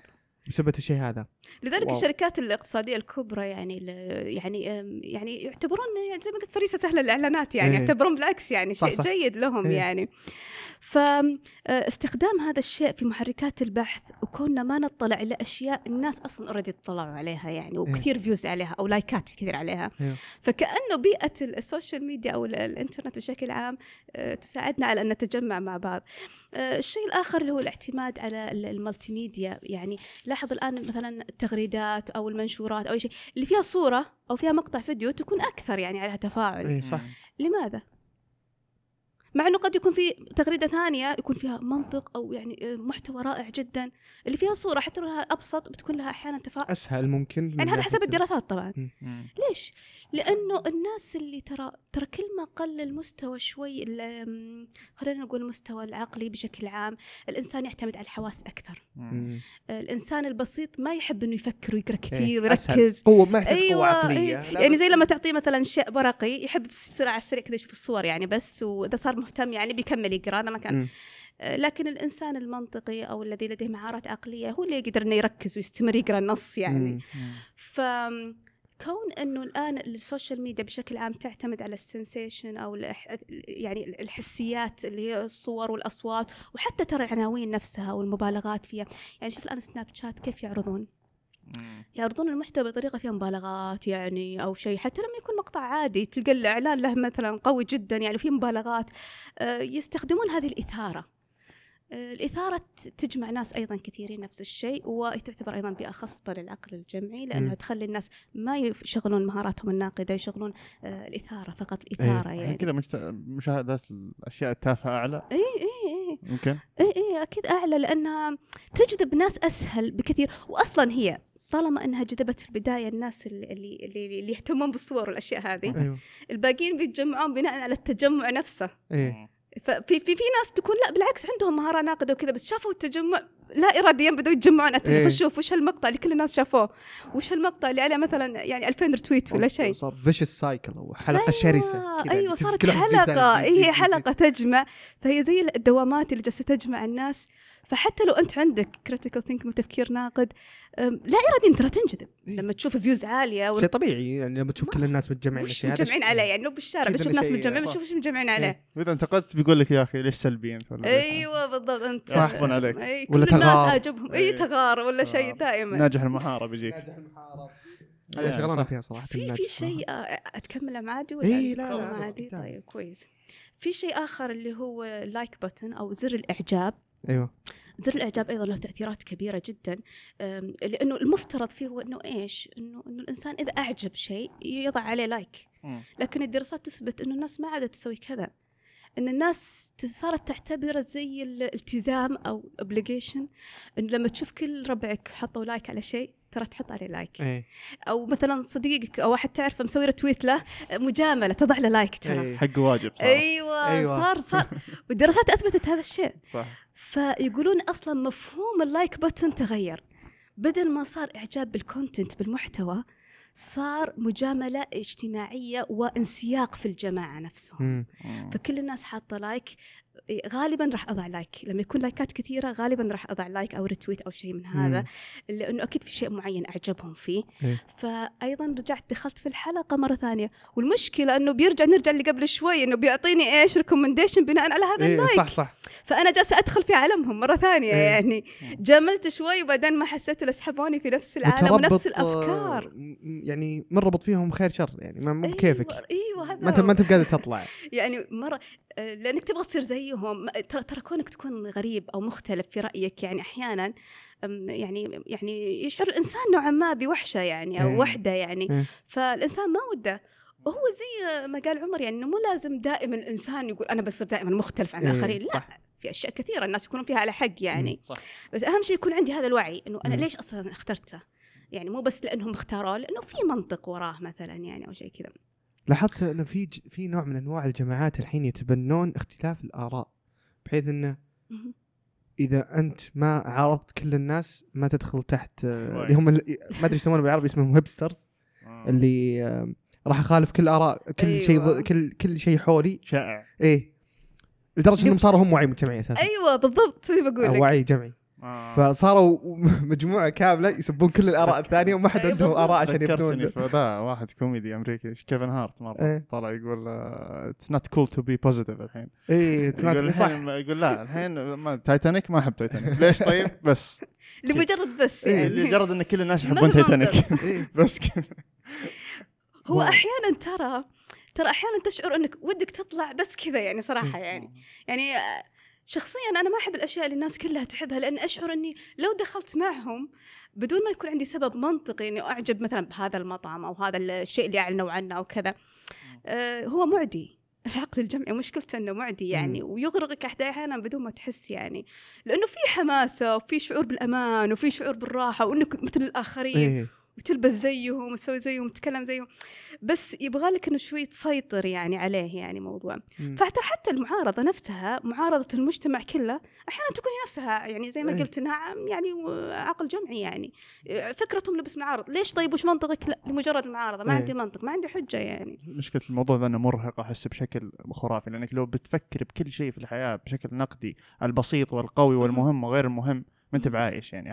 بسبب الشيء هذا. لذلك الشركات الاقتصادية الكبرى يعني يعتبرون زي ما قلت فريسة سهلة الإعلانات، يعني يعتبرون بالعكس يعني شيء جيد لهم يعني. فاستخدام هذا الشيء في محركات البحث، وكنا ما نطلع إلى أشياء الناس أصلاً أوريدي اطلعوا عليها يعني، وكثير فيوز عليها أو لايكات كثير عليها. فكأنه بيئة السوشيال ميديا أو الإنترنت بشكل عام تساعدنا على أن نتجمع مع بعض. الشيء الآخر اللي هو الاعتماد على المالتي ميديا. يعني لاحظ الآن مثلاً التغريدات أو المنشورات أو شيء اللي فيها صورة أو فيها مقطع فيديو تكون أكثر يعني عليها تفاعل. صح. لماذا؟ مع أنه قد يكون في تغريدة ثانية يكون فيها منطق أو يعني محتوى رائع جداً، اللي فيها صورة حتى لو أبسط بتكون لها أحياناً تفاعل أسهل ممكن. يعني هذا حسب الدراسات طبعاً. ليش؟ لأنه الناس اللي ترى كل ما قل المستوى شوي، خلينا نقول المستوى العقلي بشكل عام، الإنسان يعتمد على الحواس أكثر. الإنسان البسيط ما يحب أنه يفكر ويقرأ كثير ويركز. قوة ما يحتاج قوة عقلية. يعني زي لما تعطيه مثلاً شيء ورقي يحب بسرعة السريع كذا يشوف الصور يعني بس، وإذا صار مهتم يعني بيكمل يقرأ هذا ما كان. لكن الإنسان المنطقي أو الذي لديه مهارات عقلية هو اللي يقدر إنه يركز ويستمر يقرأ النص يعني. فكون إنه الآن السوشيال ميديا بشكل عام تعتمد على السنسيشن أو يعني الحسيات اللي هي الصور والأصوات، وحتى ترى العناوين نفسها والمبالغات فيها. يعني شوف الآن سناب شات كيف يعرضون المحتوى بطريقة فيها مبالغات يعني أو شيء. حتى لما يكون مقطع عادي تلقى الإعلان له مثلا قوي جدا يعني فيه مبالغات. يستخدمون هذه الإثارة. الإثارة تجمع ناس أيضا كثيرين نفس الشيء، وتعتبر أيضا بيئة خصبة للعقل الجمعي، لأنها تخلي الناس ما يشغلون مهاراتهم الناقدة، يشغلون الإثارة فقط. الإثارة يعني كذا مشاهدات الأشياء التافهة أعلى. أكيد أعلى، لأنها تجذب ناس أسهل بكثير. وأصلا هي طالما أنها جذبت في البداية الناس اللي يهتمون بالصور والأشياء هذه، الباقيين بيتجمعون بناء على التجمع نفسه. ففي ناس تكون لا بالعكس عندهم مهارة ناقدة وكذا، بس شافوا التجمع لا إراديا بدوا يتجمعون. شوف وش هالمقطع اللي كل الناس شافوه، وش هالمقطع اللي عليه مثلا يعني 2000 رتويت ولا شيء. صار فيش سايكل أو حلقة شرسة. صارت حلقة، هي حلقة تجمع. فهي زي الدوامات اللي جالسة تجمع الناس. فحتى لو أنت عندك critical thinking وتفكير ناقد، لا إرادي أنت تنجذب لما تشوف فيوز عالية. شيء طبيعي يعني لما تشوف كل الناس متجمعين عليه يعني لو بالشارع بتشوف ناس متجمعين بتشوف إيش متجمعين عليه. وإذا انتقدت بيقول لك يا أخي ليش سلبي أنت ولا بالضبط أنت صحبا عليك ولا الناس عاجبهم تغار ولا شيء. دائما ناجح المحارب بيجيك. هذا شغلنا فيها صراحة. في شيء أتكمله معادي ولا لا معادي؟ طيب كويس. في شيء آخر اللي هو لايك بوتن أو زر الإعجاب. زر الإعجاب أيضا له تأثيرات كبيرة جدا، لأنه المفترض فيه هو أنه إيش أنه الإنسان إذا أعجب شيء يضع عليه لايك. لكن الدراسات تثبت أنه الناس ما عادت تسوي كذا، أن الناس صارت تعتبره زي الالتزام أو obligation، أنه لما تشوف كل ربعك حطوا لايك على شيء ترى تحط عليه لايك. أو مثلا صديقك أو واحد تعرفه مسوي تويت له مجاملة تضع له لايك ترى. حق واجب صار. صار والدراسات أثبتت هذا الشيء. فيقولون أصلا مفهوم اللايك بوتن تغير، بدل ما صار إعجاب بالكونتنت بالمحتوى صار مجاملة اجتماعية وانسياق في الجماعة نفسهم. فكل الناس حاطة لايك غالباً راح أضع لايك. لما يكون لايكات كثيرة غالباً راح أضع لايك أو رتويت أو شيء من هذا، لأنه أكيد في شيء معين أعجبهم فيه. فأيضاً رجعت دخلت في الحلقة مرة ثانية، والمشكلة أنه نرجع اللي قبل شوي، أنه بيعطيني إيش ريكومنديشن بناء على هذا اللايك. صح صح. فأنا جالسة أدخل في عالمهم مرة ثانية. يعني جملت شوي وبعدين ما حسيت لأسحبوني في نفس العالم ونفس الأفكار. يعني من ربط فيهم خير شر، يعني ما بكيفك. أيوة هذا. ما أنت بقادر تطلع. يعني مرة لأنك تبغى تصير زيهم، ترى كونك تكون غريب أو مختلف في رأيك يعني أحياناً يعني يشعر الإنسان نوعاً ما بوحشة يعني أو وحدة يعني. فالإنسان ما وده، وهو زي ما قال عمر يعني إنه مو لازم دائماً الإنسان يقول أنا بصير دائماً مختلف عن الآخرين. لا، في أشياء كثيرة الناس يكونون فيها على حق يعني. بس أهم شيء يكون عندي هذا الوعي إنه أنا ليش أصلاً اخترته، يعني مو بس لأنهم اختاروه، لأنه في منطق وراه مثلاً يعني أو شيء كذا. لاحظت أنه في نوع من أنواع الجماعات الحين يتبنون اختلاف الآراء، بحيث أنه إذا أنت ما عارضت كل الناس ما تدخل تحت اللي هم ما أدري يسمونه بالعربي، اسمهم هيبسترز، اللي راح أخالف كل آراء كل أيوة. شيء كل شيء حولي شائع. إيه، لدرجة أنهم صاروا هم وعي مجتمعي أساساً. أيوة بالضبط، اللي بقول لك وعي جمعي. فصاروا مجموعة كاملة يسبون كل الآراء الثانية وما حد عندهم آراء عشان يبنون. فدا واحد كوميدي أمريكي كيفن هارت مرة طلع يقول it's not cool to be positive الحين. يقول لا الحين تايتانيك ما أحب تايتانيك. ليش؟ طيب بس لمجرد بس يعني لمجرد إن كل الناس يحبون تايتانيك بس كذا. هو أحيانا ترى أحيانا تشعر إنك ودك تطلع بس كذا يعني صراحة. يعني شخصياً أنا ما أحب الأشياء اللي الناس كلها تحبها، لأن أشعر أني لو دخلت معهم بدون ما يكون عندي سبب منطقي أني أعجب مثلاً بهذا المطعم أو هذا الشيء اللي أعلنوا عنه أو كذا. هو معدي، العقل الجمعي مشكلته أنه معدي يعني، ويغرقك أحياناً بدون ما تحس يعني، لأنه في حماسة وفي شعور بالأمان وفي شعور بالراحة وأنك مثل الآخرين وتلبس زيهم وتسوي زيهم وتتكلم زيهم، بس يبغالك إنه شوي تسيطر يعني عليه يعني موضوع. فحتى المعارضة نفسها، معارضة المجتمع كله أحيانا تكون نفسها يعني زي ما قلت إنها يعني عقل جمعي، يعني فكرتهم لبس معارض. ليش؟ طيب وش منطقك؟ لا، لمجرد المعارضة ما عندي منطق، ما عندي حجة يعني. مشكلة الموضوع ده أنه مرهق أحس بشكل خرافي، لأنك لو بتفكر بكل شيء في الحياة بشكل نقدي، البسيط والقوي والمهم وغير المهم، ما أنت بعايش يعني.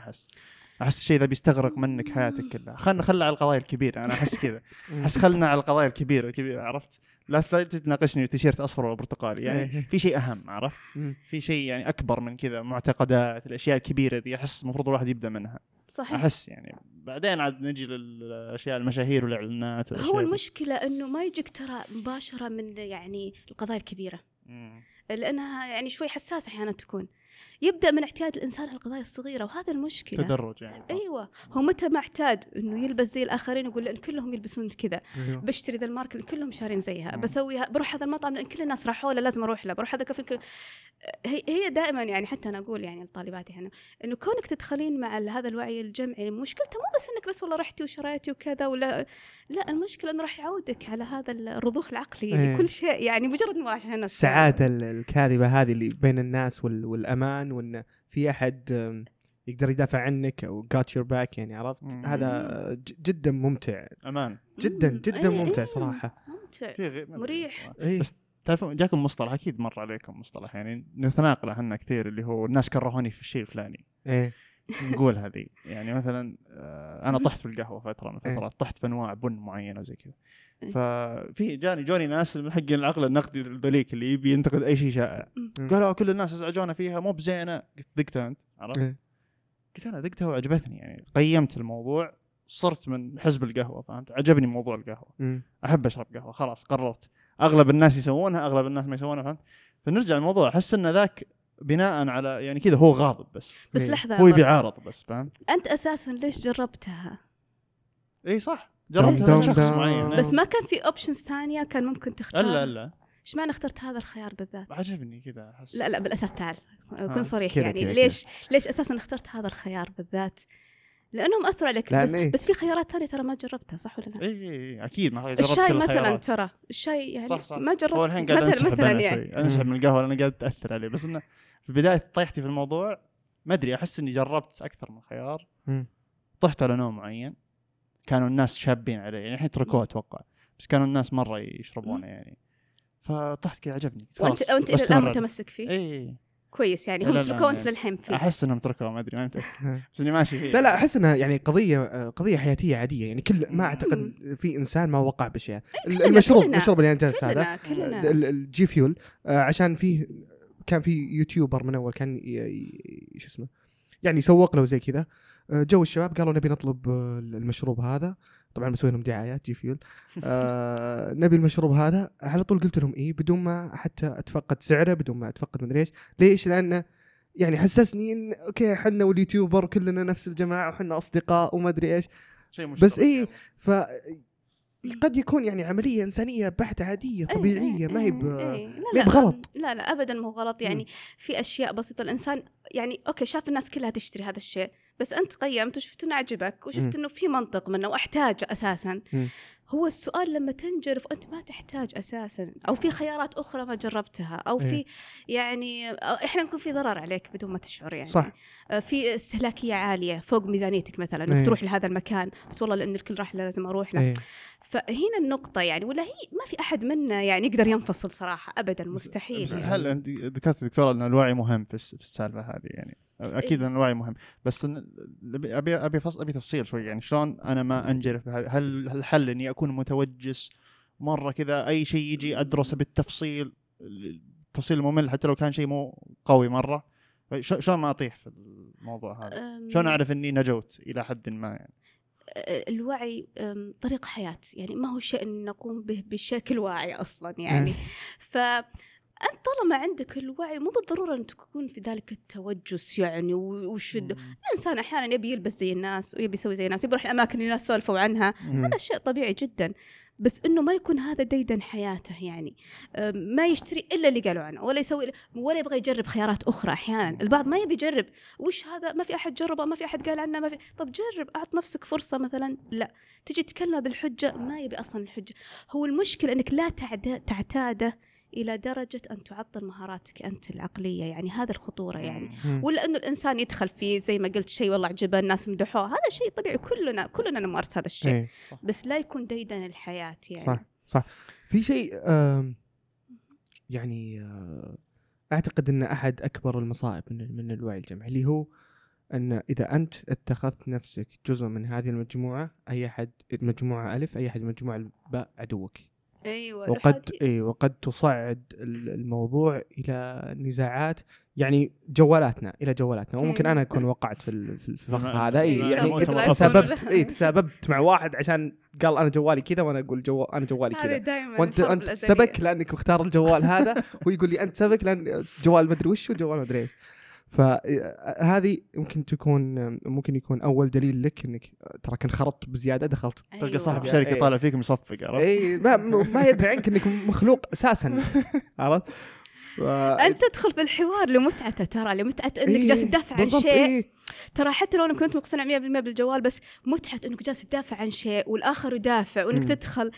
أحس الشيء ذا بيستغرق منك حياتك كلها. خلنا على القضايا الكبيرة، أنا أحس كذا. أحس خلنا على القضايا الكبيرة، عرفت؟ لا تتناقشني تيشيرت أصفر وبرتقالي، يعني في شيء أهم، عرفت؟ في شيء يعني أكبر من كذا، معتقدات، الأشياء الكبيرة دي أحس المفروض الواحد يبدأ منها. صحيح. أحس يعني بعدين عاد نجي للأشياء المشاهير والإعلانات. هو المشكلة إنه ما يجيك ترى مباشرة من يعني القضايا الكبيرة، لأنها يعني شوي حساسة أحيانا تكون. يبدأ من اعتياد الإنسان على القضايا الصغيرة، وهذا المشكلة تدرج يعني. أيوة، هو متى ما اعتاد إنه يلبس زي الآخرين، يقول لأن كلهم يلبسون كذا، بشتري ذا الماركة لأن كلهم شارين زيها، بسويها، بروح هذا المطعم لأن كل الناس راحوا له لازم أروح له، بروح هذا كافيه. هي دائما يعني، حتى أنا أقول يعني لطالباتي هنا إنه كونك تدخلين مع هذا الوعي الجمعي، مشكلته مو بس إنك بس والله رحتي وشريتي وكذا ولا لا، المشكلة إنه راح يعودك على هذا الرضوخ العقلي لكل شيء يعني، مجرد ما راح هنا السعادة الكاذبة هذه اللي بين الناس والأمان، وإن في أحد يقدر يدافع عنك أو got your back يعني، عرفت؟ هذا جدا ممتع، أمان جدا ممتع صراحة، مريح. بس تعرفون جاكم مصطلح أكيد مر عليكم مصطلح يعني نتناقله عنه كثير، اللي هو الناس كرهوني في الشيء الفلاني. نقول هذه يعني مثلا أنا طحت في القهوة فترة من فترات، طحت في أنواع بن معينة وزي كذا، ففي جوني ناس من حق العقل النقدي الذليك اللي يبي ينتقد أي شيء شائع، قالوا كل الناس أزعجونا فيها مو بزينة. قلت دقتها أنت، عرفت؟ قلت أنا دقتها وعجبتني يعني، قيمت الموضوع، صرت من حزب القهوة، فهمت؟ عجبني موضوع القهوة، أحب أشرب قهوة، خلاص قررت. أغلب الناس يسوونها، أغلب الناس ما يسوونها، فهمت؟ فنرجع الموضوع، أحس إن ذاك بناء على يعني كذا هو غاضب بس لحظة، هو بيعارض بس، فهمت؟ أنت أساساً ليش جربتها؟ إيه صح، جربتها من شخص معين، بس ما كان في أوبشنز ثانية كان ممكن تختار. لا إيش معنى اخترت هذا الخيار بالذات؟ عجبني كذا أحس. لا بالأساس تعال كن صريح كدا يعني كدا. ليش أساساً اخترت هذا الخيار بالذات؟ لأنهم أثروا عليك، بس في خيارات ثانية ترى ما جربتها، صح ولا لا؟ إيه أكيد ما جربت الشاي مثلا، ترى الشاي يعني صح. ما جربت مثلا يعني أنسحب من القهوة، أنا قاعد أتأثر عليه، بس إنه في بداية طيحتي في الموضوع ما أدري، أحس إني جربت أكثر من خيار، طحت على نوع معين كانوا الناس شابين عليه يعني، الحين تركوه أتوقع، بس كانوا الناس مرة يشربونه يعني، فطحت كذا عجبني. وانت الى الان متمسك فيه؟ اي كويس يعني. هم تركوه انت للحين فيه؟ احس انهم تركوه ما ادري ما متاكد بس اني ماشي فيه. لا احس انها يعني قضيه حياتيه عاديه يعني. كل ما اعتقد في انسان ما وقع بشيء. المشروب اللي انجاز هذا الجي فيول عشان فيه كان في يوتيوبر من اول كان ايش اسمه يعني يسوق له زي كذا. جو الشباب قالوا نبي نطلب المشروب هذا، طبعا مسوي لهم دعايات جي فيول. نبي المشروب هذا على طول، قلت لهم ايه بدون ما حتى اتفقد سعره، بدون ما اتفقد مدري ايش. ليش؟ لانه يعني حسسني ان اوكي حنا واليوتيوبر كلنا نفس الجماعه وحنا اصدقاء وما ادري ايش شيء مشترك بس ايه. ف قد يكون يعني عملية إنسانية بحتة عادية طبيعية، ما هي بغلط. لا لا أبدا ما هو غلط يعني. في أشياء بسيطة الإنسان يعني أوكي شاف الناس كلها تشتري هذا الشيء، بس أنت قيمت وشفت إنه عجبك وشفت إنه في منطق منه وأحتاج أساسا. هو السؤال لما تنجرف أنت ما تحتاج أساسا، أو في خيارات أخرى ما جربتها، أو في يعني إحنا نكون في ضرر عليك بدون ما تشعر يعني. صح. في استهلاكية عالية فوق ميزانيتك مثلا، إنك تروح لهذا المكان بس والله لأن الكل راح لازم أروح له. فهنا النقطة يعني، ولا هي ما في أحد منا يعني يقدر ينفصل صراحة أبدا، مستحيل. بس هل أنت ذكرت دكتورة أن الوعي مهم في السالفة هذه يعني؟ أكيد أن الوعي مهم، بس أبي تفصيل شوي يعني. شلون أنا ما أنجرف؟ هل الحل إني أكون متوجس مرة كذا أي شيء يجي أدرسه بالتفصيل، التفصيل الممل حتى لو كان شيء مو قوي مرة؟ شلون ما أطيح في الموضوع هذا؟ شلون أعرف إني نجوت إلى حد ما يعني؟ الوعي طريق حياة يعني، ما هو شيء نقوم به بشكل واعي أصلا يعني. فأنت طالما عندك الوعي مو بالضرورة أن تكون في ذلك التوجس يعني. وشد الإنسان أحيانا يبي يلبس زي الناس ويبي يسوي زي الناس، يبي يروح الأماكن اللي الناس سولفوا عنها، هذا شيء طبيعي جدا. بس إنه ما يكون هذا ديدن حياته يعني. ما يشتري إلا اللي قالوا عنه، ولا يسوي، ولا يبغى يجرب خيارات أخرى. أحيانا البعض ما يبي يجرب، وش هذا ما في أحد جربه، ما في أحد قال عنه، ما في. طب جرب، أعط نفسك فرصة مثلا. لا تجي تكلمه بالحجة، ما يبي أصلا الحجة. هو المشكلة إنك لا تعتاده إلى درجة أن تعطل مهاراتك أنت العقلية يعني. هذا الخطورة يعني. ولا أنه الإنسان يدخل فيه زي ما قلت شيء والله عجبه الناس مدحوه، هذا شيء طبيعي، كلنا نمارس هذا الشيء، بس لا يكون ديدن الحياة يعني. صح صح. في شيء يعني أعتقد أن أحد أكبر المصائب من الوعي الجمعي اللي هو أن إذا أنت اتخذت نفسك جزء من هذه المجموعة، أي أحد مجموعة ألف، أي أحد مجموعة باء عدوك. أيوة. وقد تصعد الموضوع إلى نزاعات يعني، إلى جوالاتنا. وممكن أنا أكون وقعت في الفخ هذا يعني. تسببت مع واحد عشان قال أنا جوالي كذا، وأنا أقول أنا جوالي كذا، وأنت سبك لأنك مختار الجوال هذا، ويقول لي أنت سبك لأن جوال مدري وش وجوال مدري إيش. فهذه ممكن يكون أول دليل لك إنك ترى كان خرطت بزيادة، دخلت تلقى صاحب شركة طالع فيك مصفق، عرفت؟ ما يدري عنك إنك مخلوق أساساً، عرفت؟ أنت تدخل في الحوار لمتعته، ترى لمتعة إنك جالس تدافع عن شيء. ترى حتى لو أنا كنت مقتنع 100% بالجوال، بس متعة إنك جالس تدافع عن شيء والآخر يدافع، وإنك تدخل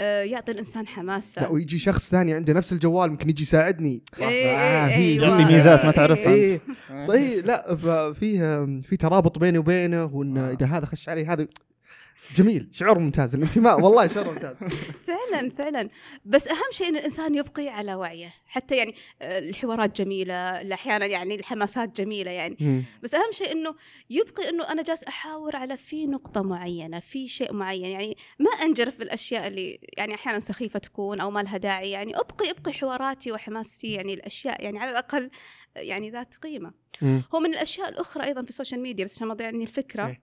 يعطي الإنسان حماسة. لا، ويجي شخص ثاني عنده نفس الجوال ممكن يجي يساعدني. عندي ميزات ما تعرفها أنت. صحيح. لا، في ترابط بيني وبينه، وإن إذا هذا خش علي هذا جميل، شعور ممتاز. الانتماء والله شعور ممتاز. فعلا فعلا. بس أهم شيء أن الإنسان يبقي على وعيه، حتى يعني الحوارات جميلة أحيانا يعني، الحماسات جميلة يعني. بس أهم شيء أنه يبقي أنه أنا جالس أحاور على في نقطة معينة، في شيء معين يعني. ما أنجرف بالأشياء اللي يعني أحيانا سخيفة تكون أو ما لها داعي يعني. أبقي حواراتي وحماستي يعني، الأشياء يعني على الأقل يعني ذات قيمة. هو من الأشياء الأخرى أيضا في السوشيال ميديا، بس عشان ما ضيعني الفكرة،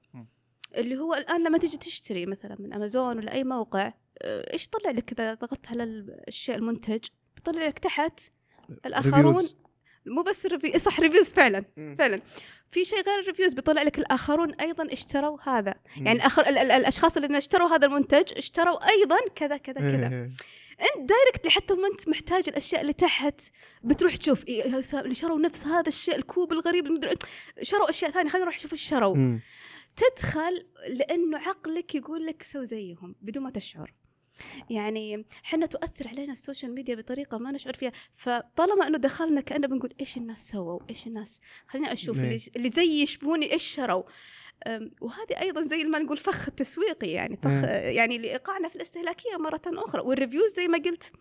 اللي هو الآن لما تيجي تشتري مثلا من أمازون ولا أي موقع، إيش طلع لك إذا ضغطت على الشيء المنتج؟ بطلع لك تحت الآخرون، مو بس ريفيوز. صح، ريفيوز فعلا فعلا. في شيء غير الريفيوز، بيطلع لك الآخرون أيضا اشتروا هذا يعني. الأشخاص الذين اشتروا هذا المنتج اشتروا أيضا كذا كذا كذا. أنت دايركتلي حتى ما أنت محتاج الأشياء اللي تحت، بتروح تشوف اللي شروا نفس هذا الشيء، الكوب الغريب، شروا أشياء ثانية، خلينا نروح نشوف إيش شروا. تدخل لأنه عقلك يقول لك سو زيهم بدون ما تشعر. يعني حنا تؤثر علينا السوشيال ميديا بطريقة ما نشعر فيها. فطالما أنه دخلنا كأننا بنقول إيش الناس سووا، إيش الناس، خلينا أشوف اللي زي يشبهوني إيش شروا. وهذه أيضا زي ما نقول فخ تسويقي، يعني فخ يعني لإيقاعنا في الاستهلاكية مرة أخرى. والريفيوز زي ما قلت،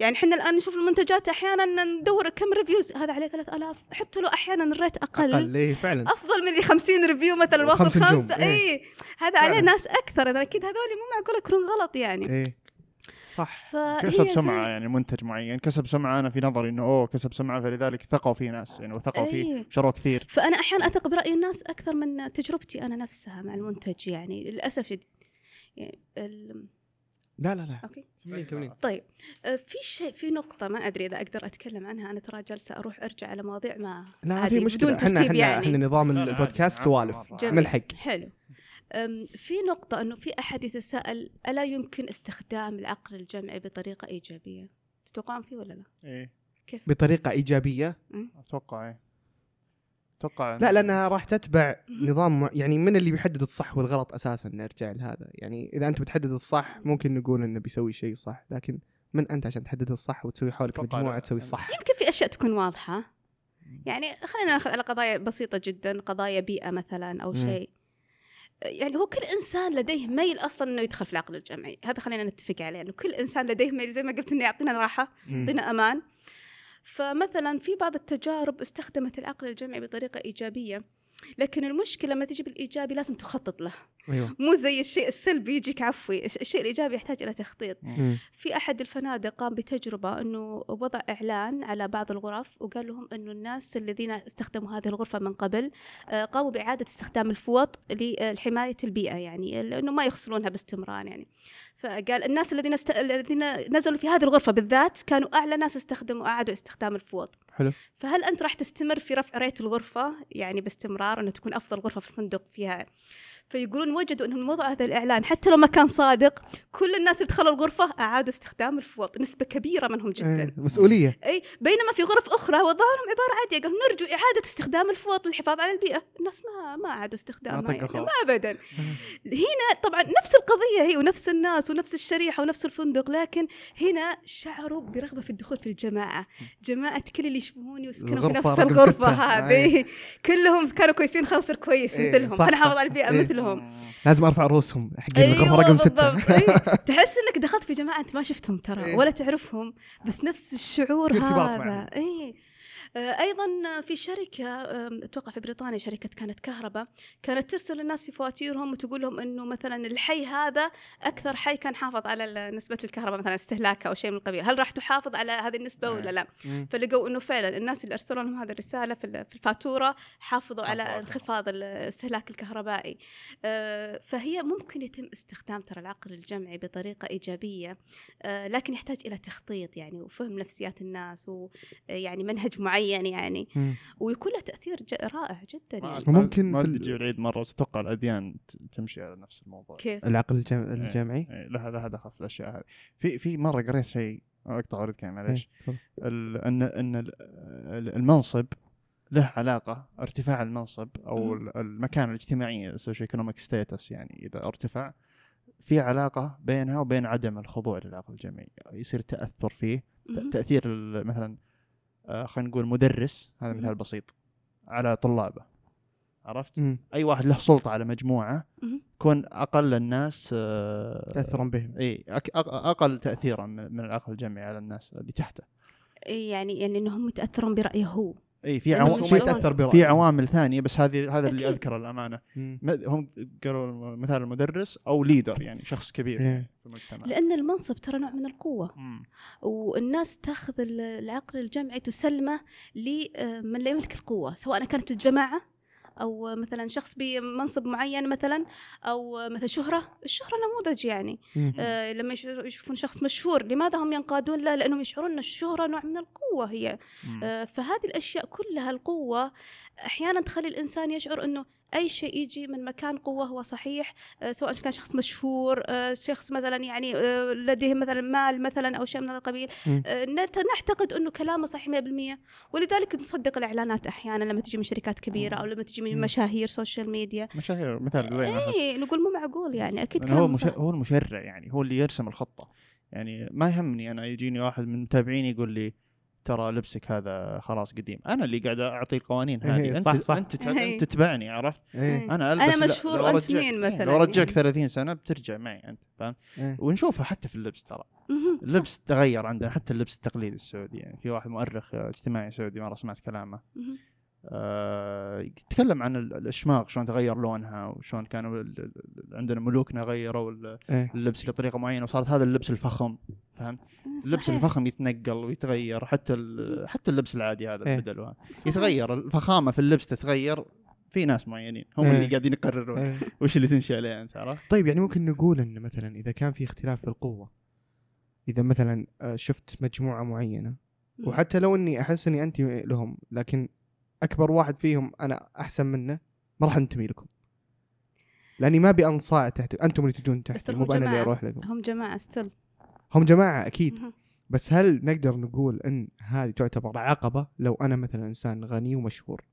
يعني حنا الآن نشوف المنتجات أحيانا ندور كم ريفيوز، هذا عليه 3000، حتى له أحيانا الريت أقل فعلا. أفضل من 50 ريفيو مثلا واخذ 5 إيه، هذا عليه ناس أكثر. أنا أكيد هذولي مو معقول أكون غلط يعني إيه. صح، كسب سمعة يعني منتج معين كسب سمعة. أنا في نظري إنه كسب سمعة، فلذلك ثقوا فيه ناس يعني، وثقوا فيه شروا كثير. فأنا أحيانا أثق برأي الناس أكثر من تجربتي أنا نفسها مع المنتج، يعني للأسف يعني لا أوكي. كمين. طيب في شيء، في نقطة ما أدري إذا أقدر أتكلم عنها، أنا ترى جلسة أروح أرجع على مواضيع ما لا في مشكلة. إحنا نظام البودكاست سوالف ملحق حلو. في نقطة أنه في أحد يتساءل ألا يمكن استخدام العقل الجمعي بطريقة إيجابية؟ تتوقعون فيه ولا لا؟ إيه كيف؟ بطريقة إيجابية؟ أتوقع إيه، أتوقع لا، لأنها راح تتبع نظام يعني من اللي بيحدد الصح والغلط أساساً. نرجع لهذا، يعني إذا أنت بتحدد الصح ممكن نقول إنه بيسوي شيء صح، لكن من أنت عشان تحدد الصح وتسوي حولك مجموعة تسوي الصح؟ يمكن في أشياء تكون واضحة، يعني خلينا نأخذ على قضايا بسيطة جداً، قضايا بيئة مثلاً أو شيء. يعني هو كل إنسان لديه ميل أصلاً إنه يدخل في العقل الجمعي، هذا خلينا نتفق عليه، يعني كل إنسان لديه ميل زي ما قلت إنه يعطينا راحة، يعطينا أمان. فمثلاً في بعض التجارب استخدمت العقل الجمعي بطريقة إيجابية، لكن المشكلة ما تجي بالإيجابي لازم تخطط له. أيوة. مو زي الشيء السلبي يجيك عفوي، الشيء الإيجابي يحتاج إلى تخطيط. في أحد الفنادق قام بتجربة أنه وضع إعلان على بعض الغرف، وقال لهم أنه الناس الذين استخدموا هذه الغرفة من قبل قاموا بإعادة استخدام الفوط لحماية البيئة، يعني لأنه ما يغسلونها باستمرار يعني. فقال الناس الذين نزلوا في هذه الغرفة بالذات كانوا أعلى ناس استخدموا أعادوا استخدام الفوط. حلو. فهل أنت راح تستمر في رفع ريت الغرفة يعني باستمرار أنها تكون أفضل غرفة في الفندق فيها؟ فيقولون وجدوا أنهم وضعوا هذا الإعلان حتى لو ما كان صادق، كل الناس اللي دخلوا الغرفة أعادوا استخدام الفوط، نسبة كبيرة منهم جدا. مسؤولية. أي، بينما في غرف أخرى وضعهم عبارة عادية، قالوا نرجو إعادة استخدام الفوط للحفاظ على البيئة، الناس ما أعادوا استخدامها يعني. ما أبدا. هنا طبعا نفس القضية هي، ونفس الناس ونفس الشريحة ونفس الفندق، لكن هنا شعروا برغبة في الدخول في الجماعة، جماعة كل اللي يشبهوني وسكنوا في نفس الغرفة هذه، كلهم كانوا كويسين، خاصر كويس مثلهم، أنا حافظ على البيئة مثلهم، لازم أرفع رؤوسهم حقين الغرفة رقم 6. تحس إنك دخلت في جماعة أنت ما شفتهم ترى ولا تعرفهم، بس نفس الشعور هذا. أيضا في شركة أتوقع في بريطانيا، شركة كانت كهرباء، كانت ترسل الناس في فواتيرهم وتقول لهم إنه مثلا الحي هذا أكثر حي كان حافظ على نسبة الكهرباء مثلا استهلاكها أو شيء من القبيل، هل راح تحافظ على هذه النسبة ولا لا؟ فلقوا إنه فعلا الناس اللي أرسلوا لهم هذه الرسالة في الفاتورة حافظوا على انخفاض الاستهلاك الكهربائي. فهي ممكن يتم استخدام ترى العقل الجمعي بطريقة إيجابية، لكن يحتاج إلى تخطيط يعني، وفهم نفسيات الناس، ويعني منهج معين يعني ويكون له تأثير رائع جدا يعني. ممكن ما تجي العيد مرة وتتوقع الأديان تمشي على نفس الموضوع. كيف؟ العقل الجمعي لها دخل في الأشياء هذه. في مرة قريت شيء، أقطع عرض كلام معلش، أن المنصب له علاقة، ارتفاع المنصب أو المكان الاجتماعي social economic status، يعني إذا ارتفع في علاقة بينها وبين عدم الخضوع للعقل الجمعي، يصير تأثر فيه تأثير مثلا خلينا نقول مدرس، هذا مثال بسيط، على طلابه، عرفت؟ أي واحد له سلطة على مجموعة، كون أقل الناس تأثيراً بهم، أي أقل تأثيراً من العقل الجمعي على الناس اللي تحته، يعني أنهم يتأثرون برأيه هو. أي في عوامل ثانية، بس هذا اللي أذكره الأمانة. هم قالوا مثال المدرس أو ليدر، يعني شخص كبير في المجتمع، لأن المنصب ترى نوع من القوة، والناس تأخذ العقل الجمعي تسلمه لمن لا يملك القوة، سواء كانت الجماعة أو مثلا شخص بمنصب معين، مثلا أو مثلا الشهرة نموذج يعني. لما يشوفون شخص مشهور لماذا هم ينقادون له؟ لأنهم يشعرون أن الشهرة نوع من القوة هي. فهذه الأشياء كلها، القوة أحيانا تخلي الإنسان يشعر أنه أي شيء يجي من مكان قوة هو صحيح، سواء كان شخص مشهور، شخص مثلا يعني لديه مثلا مال مثلا أو شيء من هذا القبيل، نعتقد أنه كلامه صحيح 100%، ولذلك نصدق الإعلانات أحيانا لما تجي من شركات كبيرة أو لما تجي من مشاهير سوشيال ميديا، مشاهير مثلا إيه، نقول مو معقول يعني، أكيد كلام هو المشرع يعني، هو اللي يرسم الخطة يعني. ما يهمني أنا يجيني واحد من متابعيني يقول لي ترى لبسك هذا خلاص قديم، انا اللي قاعد اعطي القوانين هذه. إيه صح، انت تتبعني، عرفت؟ إيه انا البس، انا مشهور، انت مين مثلا؟ لو رجعك 30 سنه بترجع معي انت، فاهم؟ إيه ونشوفها حتى في اللبس، ترى اللبس تغير عندنا، حتى اللبس التقليدي السعودي. يعني في واحد مؤرخ اجتماعي سعودي مره سمعت كلامه، تكلم عن الاشماغ شلون تغير لونها، وشلون كانوا عندنا ملوكنا غيروا اللبس لطريقه معينه وصارت هذا اللبس الفخم، فهمت؟ اللبس الفخم يتنقل ويتغير، حتى اللبس العادي هذا بدلوها يتغير، الفخامه في اللبس تتغير. في ناس معينين هم اللي قاعدين يقررون وش اللي تمشي عليه انت، عرفت؟ طيب يعني ممكن نقول ان مثلا اذا كان في اختلاف بالقوه، اذا مثلا شفت مجموعه معينه وحتى لو اني احس اني انتمي لهم، لكن أكبر واحد فيهم أنا أحسن منه، ما راح أنتمي لكم، لأني ما أبي أنصاع تحت، أنتم اللي تجون تحت، مو أنا اللي أروح لكم. هم جماعة ستيل، هم جماعة أكيد. بس هل نقدر نقول إن هذه تعتبر عقبة لو أنا مثلا إنسان غني ومشهور؟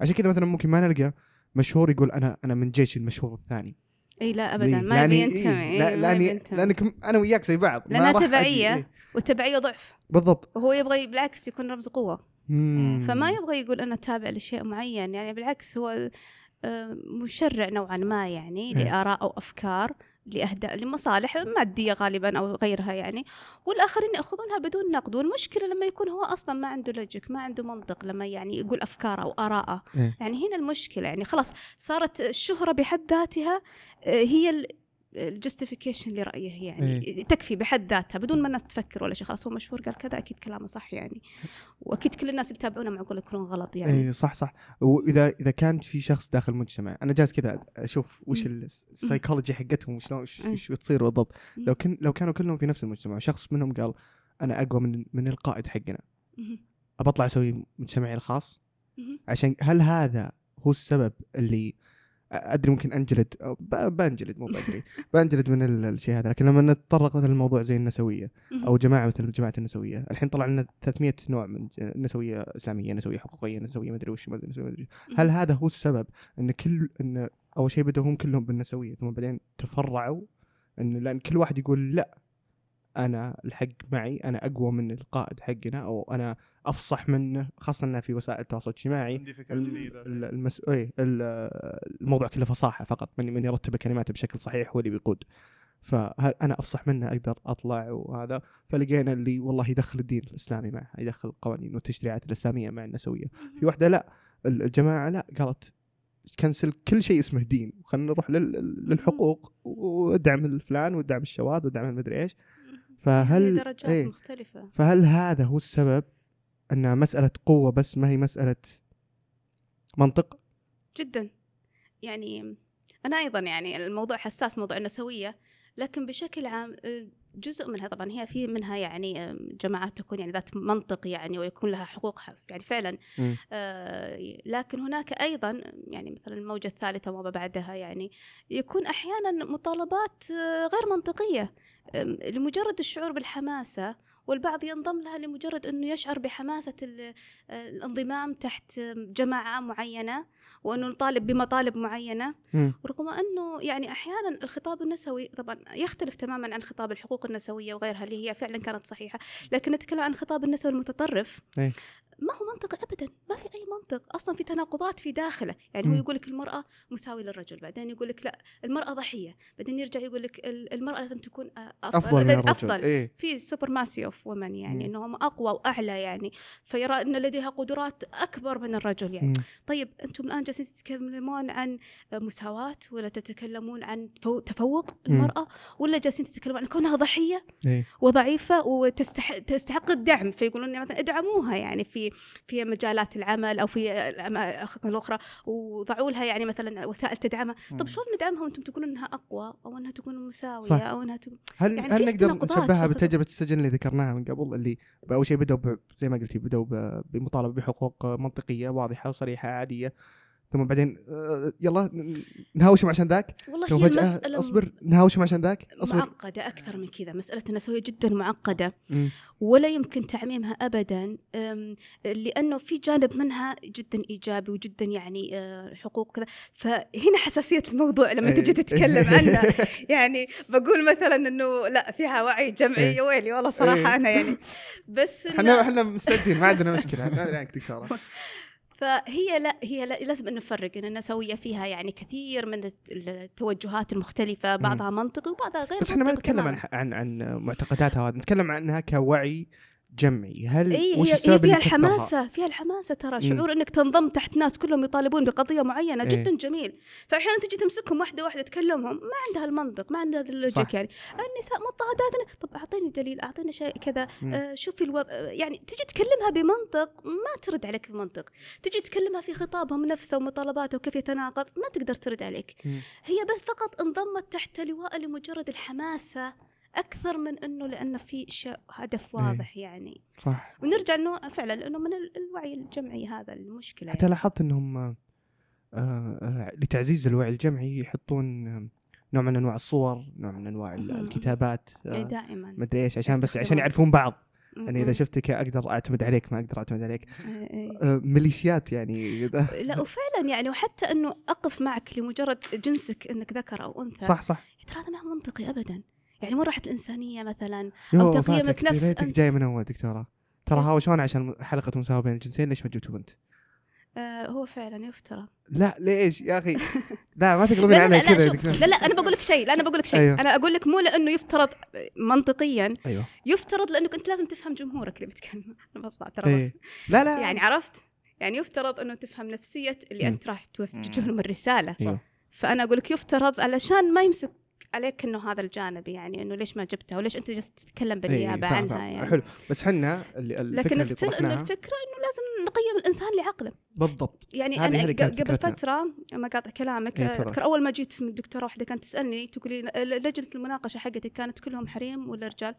عشان كذا مثلا ممكن ما نلقى مشهور يقول أنا من جيش المشهور الثاني. اي لا ابدا، ما بينتمي، لانك انا وياك زي بعض، لأن تبعية والتبعية ضعف. بالضبط، وهو يبغى بالعكس يكون رمز قوة، فما يبغى يقول أنا تابع لشيء معين، يعني بالعكس هو مشرع نوعا ما يعني لآراء أو أفكار لأهداف لمصالح مادية غالبا أو غيرها يعني، والآخرين يأخذونها بدون نقد. والمشكلة لما يكون هو أصلا ما عنده لوجيك، ما عنده منطق لما يعني يقول أفكاره أو آراءه، يعني هنا المشكلة. يعني خلاص صارت الشهرة بحد ذاتها هي الجستيفيكيشن لرأيه، يعني تكفي بحد ذاتها بدون ما الناس تفكر ولا شيء، خلاص هو مشهور قال كذا، أكيد كلامه صح يعني، وأكيد كل الناس يتابعونه معقول يكونون غلط يعني. أي صح صح. وإذا كان في شخص داخل المجتمع، أنا جالس كذا أشوف وش السايكولوجي حقتهم وش بتصير بالضبط. لو كانوا كلهم في نفس المجتمع، شخص منهم قال أنا أقوى من القائد حقنا، أبطلع أسوي مجتمعي الخاص، عشان هل هذا هو السبب اللي أدري ممكن أنجلد أو بأنجلد من الشيء هذا؟ لكن لما نتطرق مثل الموضوع زي النسوية أو جماعة مثل جماعة النسوية، الحين طلع لنا 300 نوع من نسوية إسلامية، نسوية حقوقية، نسوية مدري وش، مدري هل هذا هو السبب أن أن أول شيء بدأوا هم كلهم بالنسوية، ثم بعدين تفرعوا لأن كل واحد يقول لا أنا الحق معي، أنا أقوى من القائد حقنا، أو أنا أفصح منه، خاصة في وسائل التواصل الاجتماعي الموضوع كله فصاحة فقط، من يرتب كلماته بشكل صحيح هو اللي بيقود، فأنا أفصح منه أقدر أطلع وهذا. فلقينا اللي والله يدخل الدين الإسلامي معه، يدخل القوانين والتشريعات الإسلامية مع النسوية. في واحدة لا، الجماعة لا، قالت كنسل كل شيء اسمه دين، وخلنا نروح للحقوق وادعم الفلان وادعم الشواذ وادعم المدري إيش. فهل هذا هو السبب؟ أن مسألة قوة بس، ما هي مسألة منطق جدا يعني. أنا أيضا يعني الموضوع حساس، موضوع النسوية، لكن بشكل عام جزء منها طبعا هي في منها يعني جماعات تكون يعني ذات منطق يعني، ويكون لها حقوقها يعني فعلا، لكن هناك أيضا يعني مثلا الموجة الثالثة وما بعدها، يعني يكون أحيانا مطالبات غير منطقية لمجرد الشعور بالحماسة، والبعض ينضم لها لمجرد أنه يشعر بحماسة الانضمام تحت جماعة معينة، وأنه نطالب بمطالب معينة، رغم أنه يعني أحيانا الخطاب النسوي طبعا يختلف تماما عن خطاب الحقوق النسوية وغيرها اللي هي فعلا كانت صحيحة، لكن نتكلم عن خطاب النسوي المتطرف ما هو منطقي أبدا، ما في أي منطق أصلا، في تناقضات في داخله يعني. هو يقول لك المرأة مساوي للرجل، بعدين يقول لك لا المرأة ضحية، بعدين يرجع يقول لك المرأة لازم تكون أفضل. إيه؟ في سوبر ماسي أوف ومن يعني أنهم أقوى وأعلى يعني، فيرى أن لديها قدرات أكبر من الرجل يعني. طيب أنتم الآن جالسين تتكلمون عن مساواة، ولا تتكلمون عن تفوق المرأة، ولا جالسين تتكلمون عن كونها ضحية وضعيفة وتستحق الدعم، فيقولون مثلا ادعموها يعني في مجالات العمل أو في الأماكن الأخرى، وضعوا لها يعني مثلا وسائل تدعمها. طب شلون ندعمها وأنتم تقولون أنها أقوى، أو أنها تكون مساوية، صح. أو أنها تكون يعني هل نقدر نشبهها بتجربة السجن اللي ذكرناها من قبل، اللي أول شيء بدأوا زي ما قلتي بدأوا بمطالبة بحقوق منطقية واضحة وصريحة عادية، ثم بعدين يلا نهاوشهم عشان ذاك، والله فجأة أصبر نهاوشهم عشان ذاك أصبر. معقدة أكثر من كذا، مسألة النسوية جدا معقدة ولا يمكن تعميمها أبدا، لأنه في جانب منها جدا إيجابي وجدا يعني حقوق كذا، فهنا حساسية الموضوع لما تجي تتكلم عنه. يعني بقول مثلا أنه لا فيها وعي جمعي يا ويلي والله صراحة أنا يعني بس إحنا مستدين ما عندنا مشكلة لا نكتب شارع. فهي لا هي لا لازم أن نفرق أن النسوية فيها يعني كثير من التوجهات المختلفة، بعضها منطقي وبعضها غير. بس إحنا ما نتكلم عن معتقداتها، هذا نتكلم عنها كوعي جمعي. هل وش السبب اللي فيها الحماسة ترى شعور أنك تنضم تحت ناس كلهم يطالبون بقضية معينة جدا جميل، فأحيانا تجي تمسكهم واحدة واحدة تكلمهم ما عندها المنطق ما عندها اللوجيك. يعني النساء مضطهدات، طب أعطيني دليل أعطيني شيء كذا شوفي الوضع، يعني تجي تكلمها بمنطق ما ترد عليك بمنطق، تجي تكلمها في خطابهم نفسه ومطالباته وكيف يتناقض ما تقدر ترد عليك. هي بس فقط انضمت تحت لواء لمجرد الحماسة أكثر من أنه لأنه في هدف واضح. يعني صح، ونرجع أنه فعلا لأنه من الوعي الجمعي هذا المشكلة. حتى يعني لاحظت أنهم لتعزيز الوعي الجمعي يحطون نوع من أنواع الصور، نوع من أنواع الكتابات دائما مدري إيش، عشان بس عشان يعرفون بعض. يعني إذا شفتك أقدر أعتمد عليك ما أقدر أعتمد عليك. ميليشيات يعني. لا وفعلا يعني، وحتى أنه أقف معك لمجرد جنسك أنك ذكر أو أنثى. صح ترى هذا ما هو منطقي أبدا، يعني مو راحت الإنسانية مثلا أو تقييمك نفس أنت. جاي من أول دكتورة ترى هاوشون عشان حلقة مساواة بين الجنسين، ليش ما جبتوا بنت؟ هو فعلا يفترى. لا ليش يا أخي؟ لا ما تقلبين علي كذا. لا أنا بقولك شيء، لا أنا بقولك شيء. أيوه. أنا أقولك مو لأنه يفترض منطقيا. أيوه. يفترض لأنه أنت لازم تفهم جمهورك اللي بتكلم. أنا بطلع ترى. أيوه. لا يعني عرفت، يعني يفترض أنه تفهم نفسية اللي أنت راح توجه لهم الرسالة. أيوه. فأنا أقولك يفترض علشان ما يمسك عليك انه هذا الجانب، يعني انه ليش ما جبتها وليش انت جالس تتكلم بالنيابه عنها. يعني حلو بس حنا لكن استل انه الفكره انه لازم نقيم الانسان لعقله بالضبط. يعني انا قبل فتره ما قاطع كلامك، اذكر اول ما جيت من دكتوره واحده كانت تسالني تقول لي لجنه المناقشه حقتك كانت كلهم حريم ولا رجال؟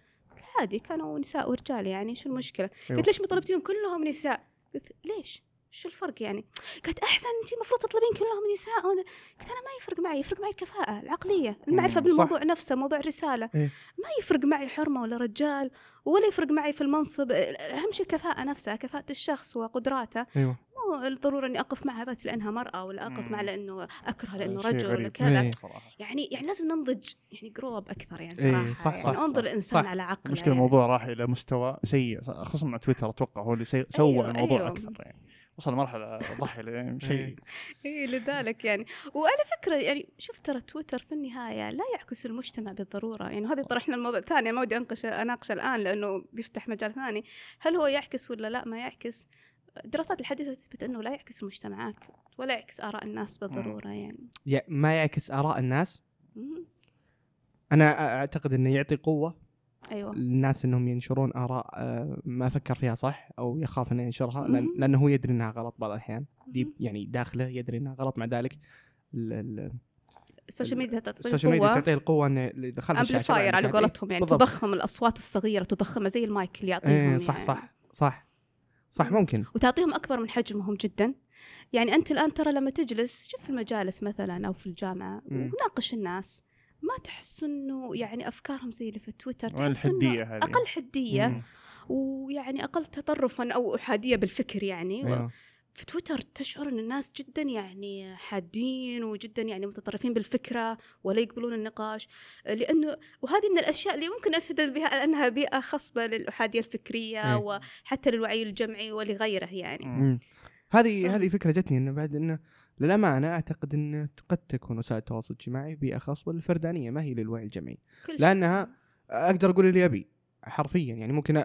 عادي كانوا نساء ورجال، يعني شو المشكله؟ قلت ليش ما طلبتيهم كلهم نساء؟ قلت ليش شو الفرق يعني؟ قالت أحسن أنتي مفروض تطلبين كلهم نساء. قلت أنا ما يفرق معي، يفرق معي الكفاءة العقلية المعرفة بالموضوع صح. نفسه موضوع الرسالة ما يفرق معي حرمة ولا رجال، ولا يفرق معي في المنصب، أهم شيء الكفاءة نفسها، كفاءة الشخص وقدراته. مو الضرورة أني أقف معها بس لأنها مرأة، ولا أقف معها لأنه أكره لأنه رجل ولا كذا. يعني لازم ننضج يعني قروب أكثر يعني صراحة. صح يعني أنظر الإنسان على عقله. مشكلة الموضوع يعني راح إلى مستوى سيء، خصوصا مع تويتر أتوقع هو اللي سوى الموضوع أكثر يعني. وصل مرحلة ضحي شيء. إيه لذلك يعني، وعلى فكرة يعني شفت ترى تويتر في النهاية لا يعكس المجتمع بالضرورة. يعني هذه طرحنا الموضوع ثاني، ما ودي أناقش الآن لأنه بيفتح مجال ثاني، هل هو يعكس ولا لا ما يعكس؟ الدراسات الحديثة تثبت أنه لا يعكس المجتمعات ولا يعكس آراء الناس بالضرورة. يعني ما يعكس آراء الناس. أنا أعتقد أنه يعطي قوة الناس انهم ينشرون اراء ما فكر فيها صح، او يخاف انه ينشرها لانه هو يدري انها غلط بعض الاحيان. يعني داخله يدري انها غلط، مع ذلك السوشيال ميديا تعطي القوه انه دخل الشاشه على قولتهم، يعني تضخم الاصوات الصغيره تضخمها زي المايك اللي يعطيهم. صح ممكن، وتعطيهم اكبر من حجمهم جدا. يعني انت الان ترى لما تجلس شوف في المجالس مثلا او في الجامعه وناقش الناس، ما تحس إنه يعني أفكارهم زي اللي في تويتر، تحس إنه أقل حدية ويعني أقل تطرفاً أو أحادية بالفكر. يعني في تويتر تشعر إن الناس جداً يعني حادين وجداً يعني متطرفين بالفكرة ولا يقبلون النقاش، لأنه وهذه من الأشياء اللي ممكن أشهد بها أنها بيئة خصبة للأحادية الفكرية وحتى للوعي الجمعي ولغيره. يعني هذه فكرة جتني إنه بعد إنه لما أنا أعتقد أن قد تكون وسائل التواصل الاجتماعي بيئة خاصة للفردانية، ما هي للوعي الجمعي، لأنها أقدر أقول اللي أبي حرفيا. يعني ممكن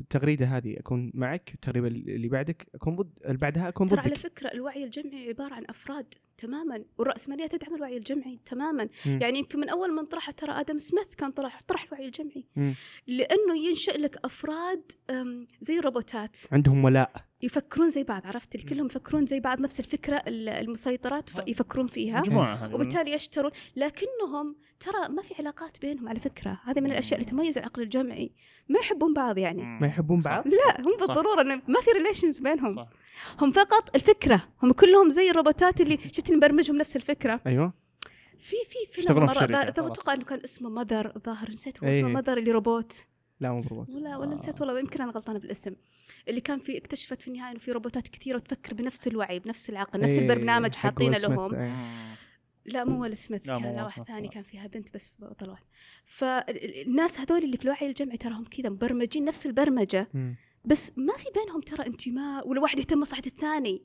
التغريدة هذه أكون معك، التغريدة اللي بعدك أكون ضد، اللي بعدها أكون ضدك. على فكرة الوعي الجمعي عبارة عن أفراد تماما، والرأسمالية تدعم الوعي الجمعي تماما. يعني يمكن من أول من طرح ترى آدم سميث كان طرح الوعي الجمعي، لأنه ينشئ لك أفراد زي الروبوتات عندهم ولاء يفكرون زي بعض، عرفت؟ كلهم يفكرون زي بعض، نفس الفكرة المسيطرات يفكرون فيها جماعة، وبالتالي يشترون. لكنهم ترى ما في علاقات بينهم على فكرة، هذا من الأشياء اللي تميز العقل الجمعي، ما يحبون بعض يعني ما يحبون بعض، لا هم بالضرورة ما في ريليشنز بينهم، صح. هم فقط الفكرة، هم كلهم زي الروبوتات اللي شفت نبرمجهم نفس الفكرة. أيوة في مرة أتوقع إنه كان اسمه ماذر، ظاهر نسيت اسمه ماذر اللي روبوت، لا مو روبوت ولا نسيت والله، يمكن أنا غلطانة بالاسم، اللي كان في اكتشفت في النهاية إنه في روبوتات كثيرة تفكر بنفس الوعي بنفس العقل نفس البرنامج حاطينه لهم. لا مو ولا سميث، كان واحد ثاني كان فيها بنت بس بطل واحد. فالناس هذول اللي في الوعي الجمعي تراهم كذا مبرمجين نفس البرمجة، بس ما في بينهم ترى انتماء، ولا واحد يهتم بصحة الثاني،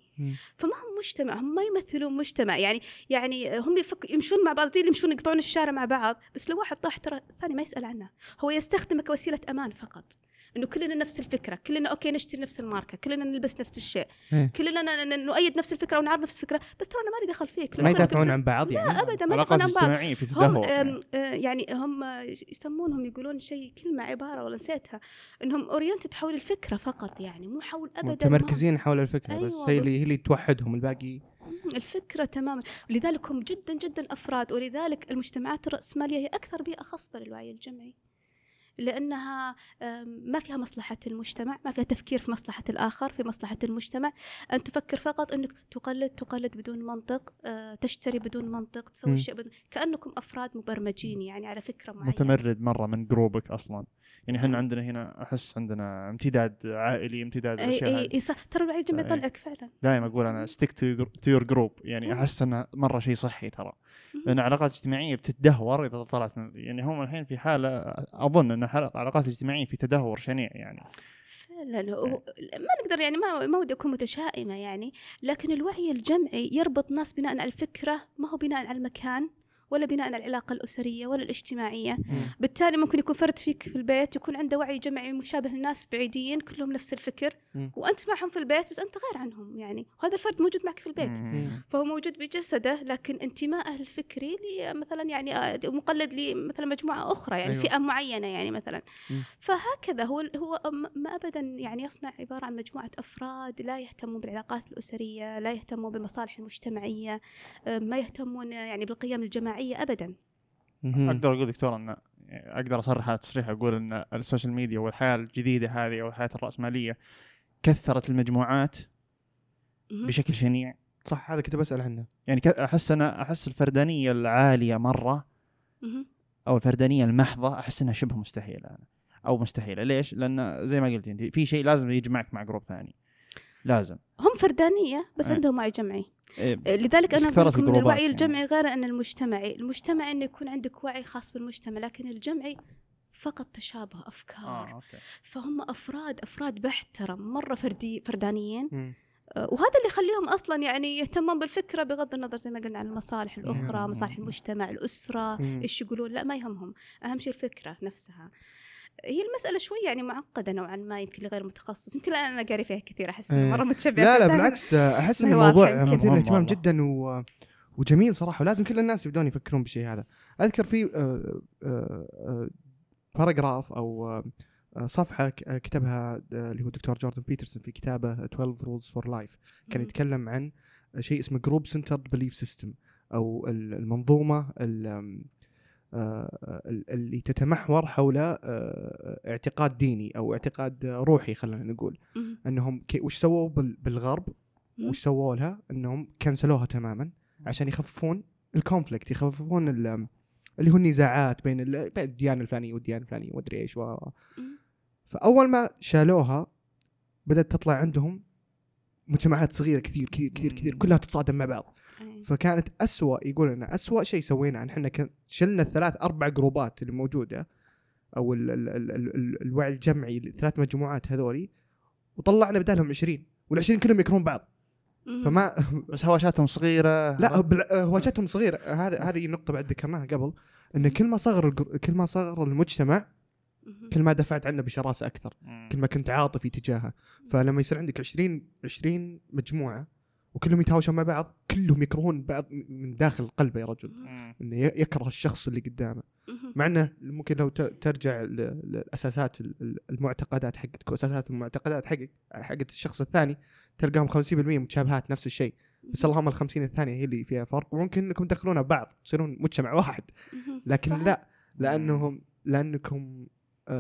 فما هم مجتمع، هم ما يمثلون مجتمع يعني هم يمشون مع بعض زي اللي يمشون يقطعون الشارع مع بعض، بس لو واحد طاح ترى الثاني ما يسأل عنه، هو يستخدمك وسيلة أمان فقط، إنه كلنا نفس الفكرة، كلنا أوكي نشتري نفس الماركة، كلنا نلبس نفس الشيء، كلنا نؤيد نفس الفكرة ونعرض نفس الفكرة، بس ترى أنا ما لي دخل فيك، ما يدافعون عن بعض يعني، لا أبدا ما يدافعون عن بعض. هم يعني هم يسمونهم يقولون شيء، كلمة عبارة ولا نسيتها، إنهم أورينتد حول الفكرة فقط، يعني مو حول أبدا، مركزين حول الفكرة، أيوة. بس هي اللي توحدهم، الباقي الفكرة تماما. لذلك هم جدا جدا أفراد، ولذلك المجتمعات الرأسمالية هي أكثر بيئة خصبة للوعي الجمعي، لأنها ما فيها مصلحة المجتمع، ما فيها تفكير في مصلحة الآخر في مصلحة المجتمع، أن تفكر فقط أنك تقلد بدون منطق، تشتري بدون منطق، تسوي شيء بدون، كأنكم أفراد مبرمجين يعني على فكرة معينة، متمرد مرة من جروبك أصلا. يعني إحنا عندنا هنا أحس عندنا امتداد عائلي، امتداد أشياء، أي صح، ترى الوعي الجمعي يطلعك فعلا. دائما أقول أنا stick to your group، يعني أحس أنه مرة شيء صحي ترى، لأن علاقات اجتماعية بتتدهور إذا طلعت يعني هم الحين في حالة، أظن أن علاقات اجتماعية في تدهور شنيع يعني فعلا، ما نقدر يعني ما ودي أكون متشائمة يعني، لكن الوعي الجمعي يربط ناس بناء على الفكرة، ما هو بناء على المكان ولا بناء على العلاقة الأسرية ولا الاجتماعية. بالتالي ممكن يكون فرد فيك في البيت يكون عنده وعي جمعي مشابه للناس بعيدين كلهم نفس الفكر، وأنت معهم في البيت بس أنت غير عنهم يعني، وهذا الفرد موجود معك في البيت، فهو موجود بجسده، لكن انتماءه الفكري مثلا يعني مقلد لمثلا مجموعة أخرى يعني، أيوة. فئة معينة يعني مثلا، فهكذا هو ما أبدا يعني يصنع عبارة عن مجموعة أفراد لا يهتمون بالعلاقات الأسرية، لا يهتمون بالمصالح المجتمعية، ما يهتمون يعني بالقيم الجماعية أبداً. أقدر أقول دكتور أن أقدر أصرح تصريح أقول أن السوشيال ميديا والحياة الجديدة هذه أو الحياة الرأسمالية كثرت المجموعات بشكل شنيع، صح؟ هذا كنت بسأل عنه يعني، أحس الفردانية العالية مرة أو الفردانية المحضة أحس أنها شبه مستحيلة أو مستحيلة. ليش؟ لأن زي ما قلت أنت في شيء لازم يجمعك مع جروب ثاني، لازم هم فردانية بس عندهم وعي جمعي. لذلك أنا أقول من الوعي الجمعي غير أن المجتمعي أن يكون عندك وعي خاص بالمجتمع، لكن الجمعي فقط تشابه أفكار، فهم أفراد بحترم مرة فردانيين، وهذا اللي يخليهم أصلاً يعني يهتمون بالفكرة بغض النظر زي ما قلنا عن المصالح الأخرى، مصالح المجتمع، الأسرة، إيش يقولون، لا ما يهمهم، أهم شيء الفكرة نفسها. هي المسألة شوية يعني معقدة نوعاً ما، يمكن لغير متخصص، يمكن أنا قاري فيها كثير، أحس مرة متشبع. لا بالعكس، أحس إن الموضوع مثير اهتمام جداً وجميل صراحة، ولازم كل الناس يبدون يفكرون بشيء هذا. أذكر في باراجراف أو صفحة كتبها اللي هو دكتور جوردن بيترسون في كتابه 12 Rules for Life، كان يتكلم عن شيء اسمه Group Centered Belief System، أو المنظومة اللي تتمحور حول اعتقاد ديني أو اعتقاد روحي، خلينا نقول أنهم وش سووا بالغرب، وش سووا لها أنهم كنسلوها تماما عشان يخففون الكونفليكت، يخففون اللي هو النزاعات بين الديانة الفلانية والديانة الفلانية وادري ايش فأول ما شالوها بدأت تطلع عندهم مجتمعات صغيرة كثير كثير كثير كثير كلها تتصادم مع بعض، فكانت أسوأ، يقول لنا أسوأ شيء سوينا عن حنا شلنا الثلاث أربع جروبات اللي موجودة أو الوعي الجمعي الثلاث مجموعات هذولي، وطلعنا بدالهم 20، والعشرين كلهم يكرهون بعض، فما بس هواشاتهم صغيرة، لا هواشاتهم صغيرة. هذه النقطة بعد ذكرناها قبل، إن كل ما صغر المجتمع كل ما دفعت عنه بشراسة أكثر، كل ما كنت عاطفي تجاهه. فلما يصير عندك 20 مجموعة وكلهم يتهاوشون مع بعض، كلهم يكرهون بعض من داخل قلبه يا رجل، انه يكره الشخص اللي قدامه. مع انه ممكن لو ترجع للاساسات المعتقدات حقتك واساسات المعتقدات حقت الشخص الثاني تلقاهم 50% متشابهات نفس الشيء، بس اللهم ال 50 الثانيه هي اللي فيها فرق، وممكن انكم تدخلونها ببعض تصيرون مجتمع واحد. لكن صح. لا، لانكم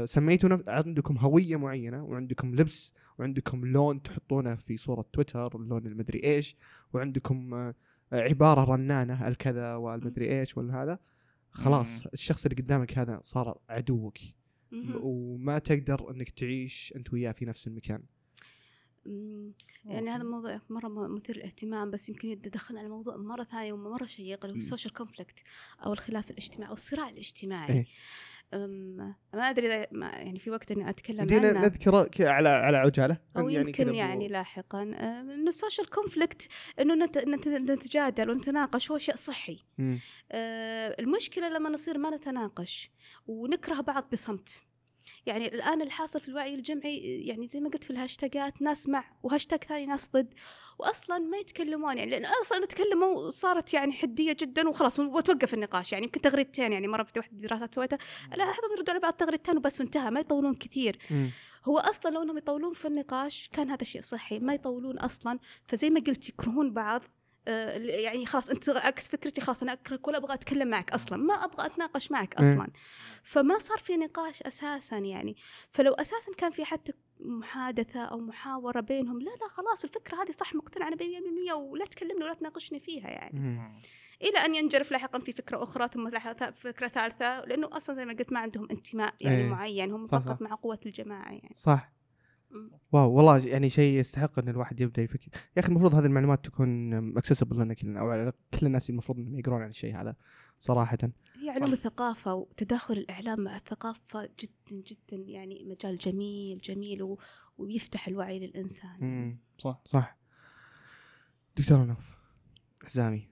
سميتوا عندكم هويه معينه، وعندكم لبس، وعندكم لون تحطونه في صوره تويتر، اللون المدري ايش، وعندكم عباره رنانه الكذا والمدري ايش والهذا. خلاص الشخص اللي قدامك هذا صار عدوك، وما تقدر انك تعيش انت وياه في نفس المكان. يعني هذا الموضوع مرة مثير الاهتمام، بس يمكن يتدخل على موضوع مرة ثانية ومرة شيق، اللي هو السوشيال كونفليكت أو الخلاف الاجتماعي أو الصراع الاجتماعي. إيه؟ ما أدري إذا يعني في وقت أني أتكلم عنه، نذكره على عجالة أو يمكن يعني لاحقا. إنه السوشيال كونفليكت إنه نتجادل ونتناقش، هو شيء صحي. المشكلة لما نصير ما نتناقش ونكره بعض بصمت. يعني الآن الحاصل في الوعي الجمعي، يعني زي ما قلت في الهاشتاقات، ناس مع وهاشتاق ثاني ناس ضد، وأصلاً ما يتكلمون، يعني لأن أصلاً تكلموا صارت يعني حدية جداً وخلاص، وتوقف النقاش. يعني يمكن تغريدتين، يعني مرة في واحدة دراسات سويتها لاحظوا بنردوا على بعض تغريدتين وبس وانتهى، ما يطولون كثير. هو أصلاً لو أنهم يطولون في النقاش كان هذا شيء صحي، ما يطولون أصلاً، فزي ما قلت يكرهون بعض. يعني خلاص أنت عكس فكرتي، خلاص أنا أكرهك ولا أبغى أتكلم معك أصلا، ما أبغى أتناقش معك أصلا، فما صار في نقاش أساسا. يعني فلو أساسا كان في حتى محادثة أو محاورة بينهم، لا خلاص الفكرة هذه صح، مقتنع أنا 100%، ولا تكلمني ولا تناقشني فيها، يعني إلى أن ينجرف لاحقا في فكرة أخرى ثم فكرة ثالثة، لأنه أصلا زي ما قلت ما عندهم انتماء يعني معين، هم فقط مع قوة الجماعة. يعني صح. واو والله يعني شيء يستحق ان الواحد يبدا يفكر. يا اخي المفروض هذه المعلومات تكون اكسسبل لنا كلنا، او على كل الناس المفروض انهم يقرون عن الشيء هذا صراحه. هي علوم الثقافه وتداخل الاعلام مع الثقافه جدا جدا، يعني مجال جميل ويفتح الوعي للانسان. صح. دكتوره نوف الحزامي،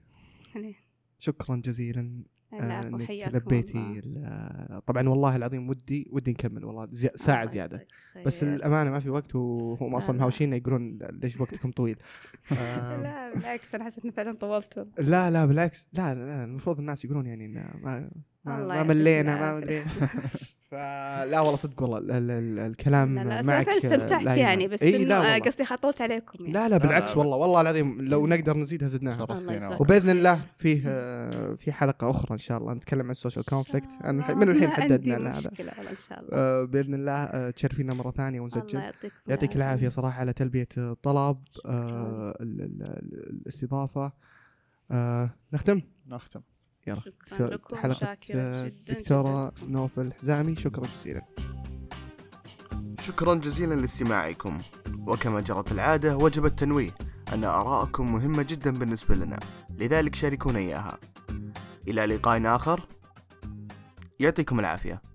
شكرا جزيلا انك لبيتي. طبعا والله العظيم ودي نكمل والله ساعه زياده، بس الامانه ما في وقت، وهم اصلا هاوشين يقولون ليش وقتكم طويل. لا بالعكس، انا حسيت ان فعلا طولتوا. لا بالعكس، لا المفروض الناس يقولون يعني ما ملينا ما مدري. فلا والله صدق، والله الكلام معك استمتعت يعني، بس قصدي خطوت عليكم يعني. لا بالعكس والله العظيم، لو نقدر نزيدها زدناها، وباذن الله في حلقه اخرى ان شاء الله نتكلم عن السوشيال كونفليكت. من الحين حددنا هذا ان شاء الله، باذن الله تشرفينا مره ثانيه ونسجل. يعطيك العافيه صراحه على تلبيه الطلب، الاستضافه. نختم يلا. شكرا لكم، شاكرة جدا دكتورة نوف الحزامي، شكرا جزيلا. شكرا جزيلا لاستماعكم، وكما جرت العادة وجب التنويه أن آراءكم مهمة جدا بالنسبة لنا، لذلك شاركونا إياها. إلى لقاء آخر، يعطيكم العافية.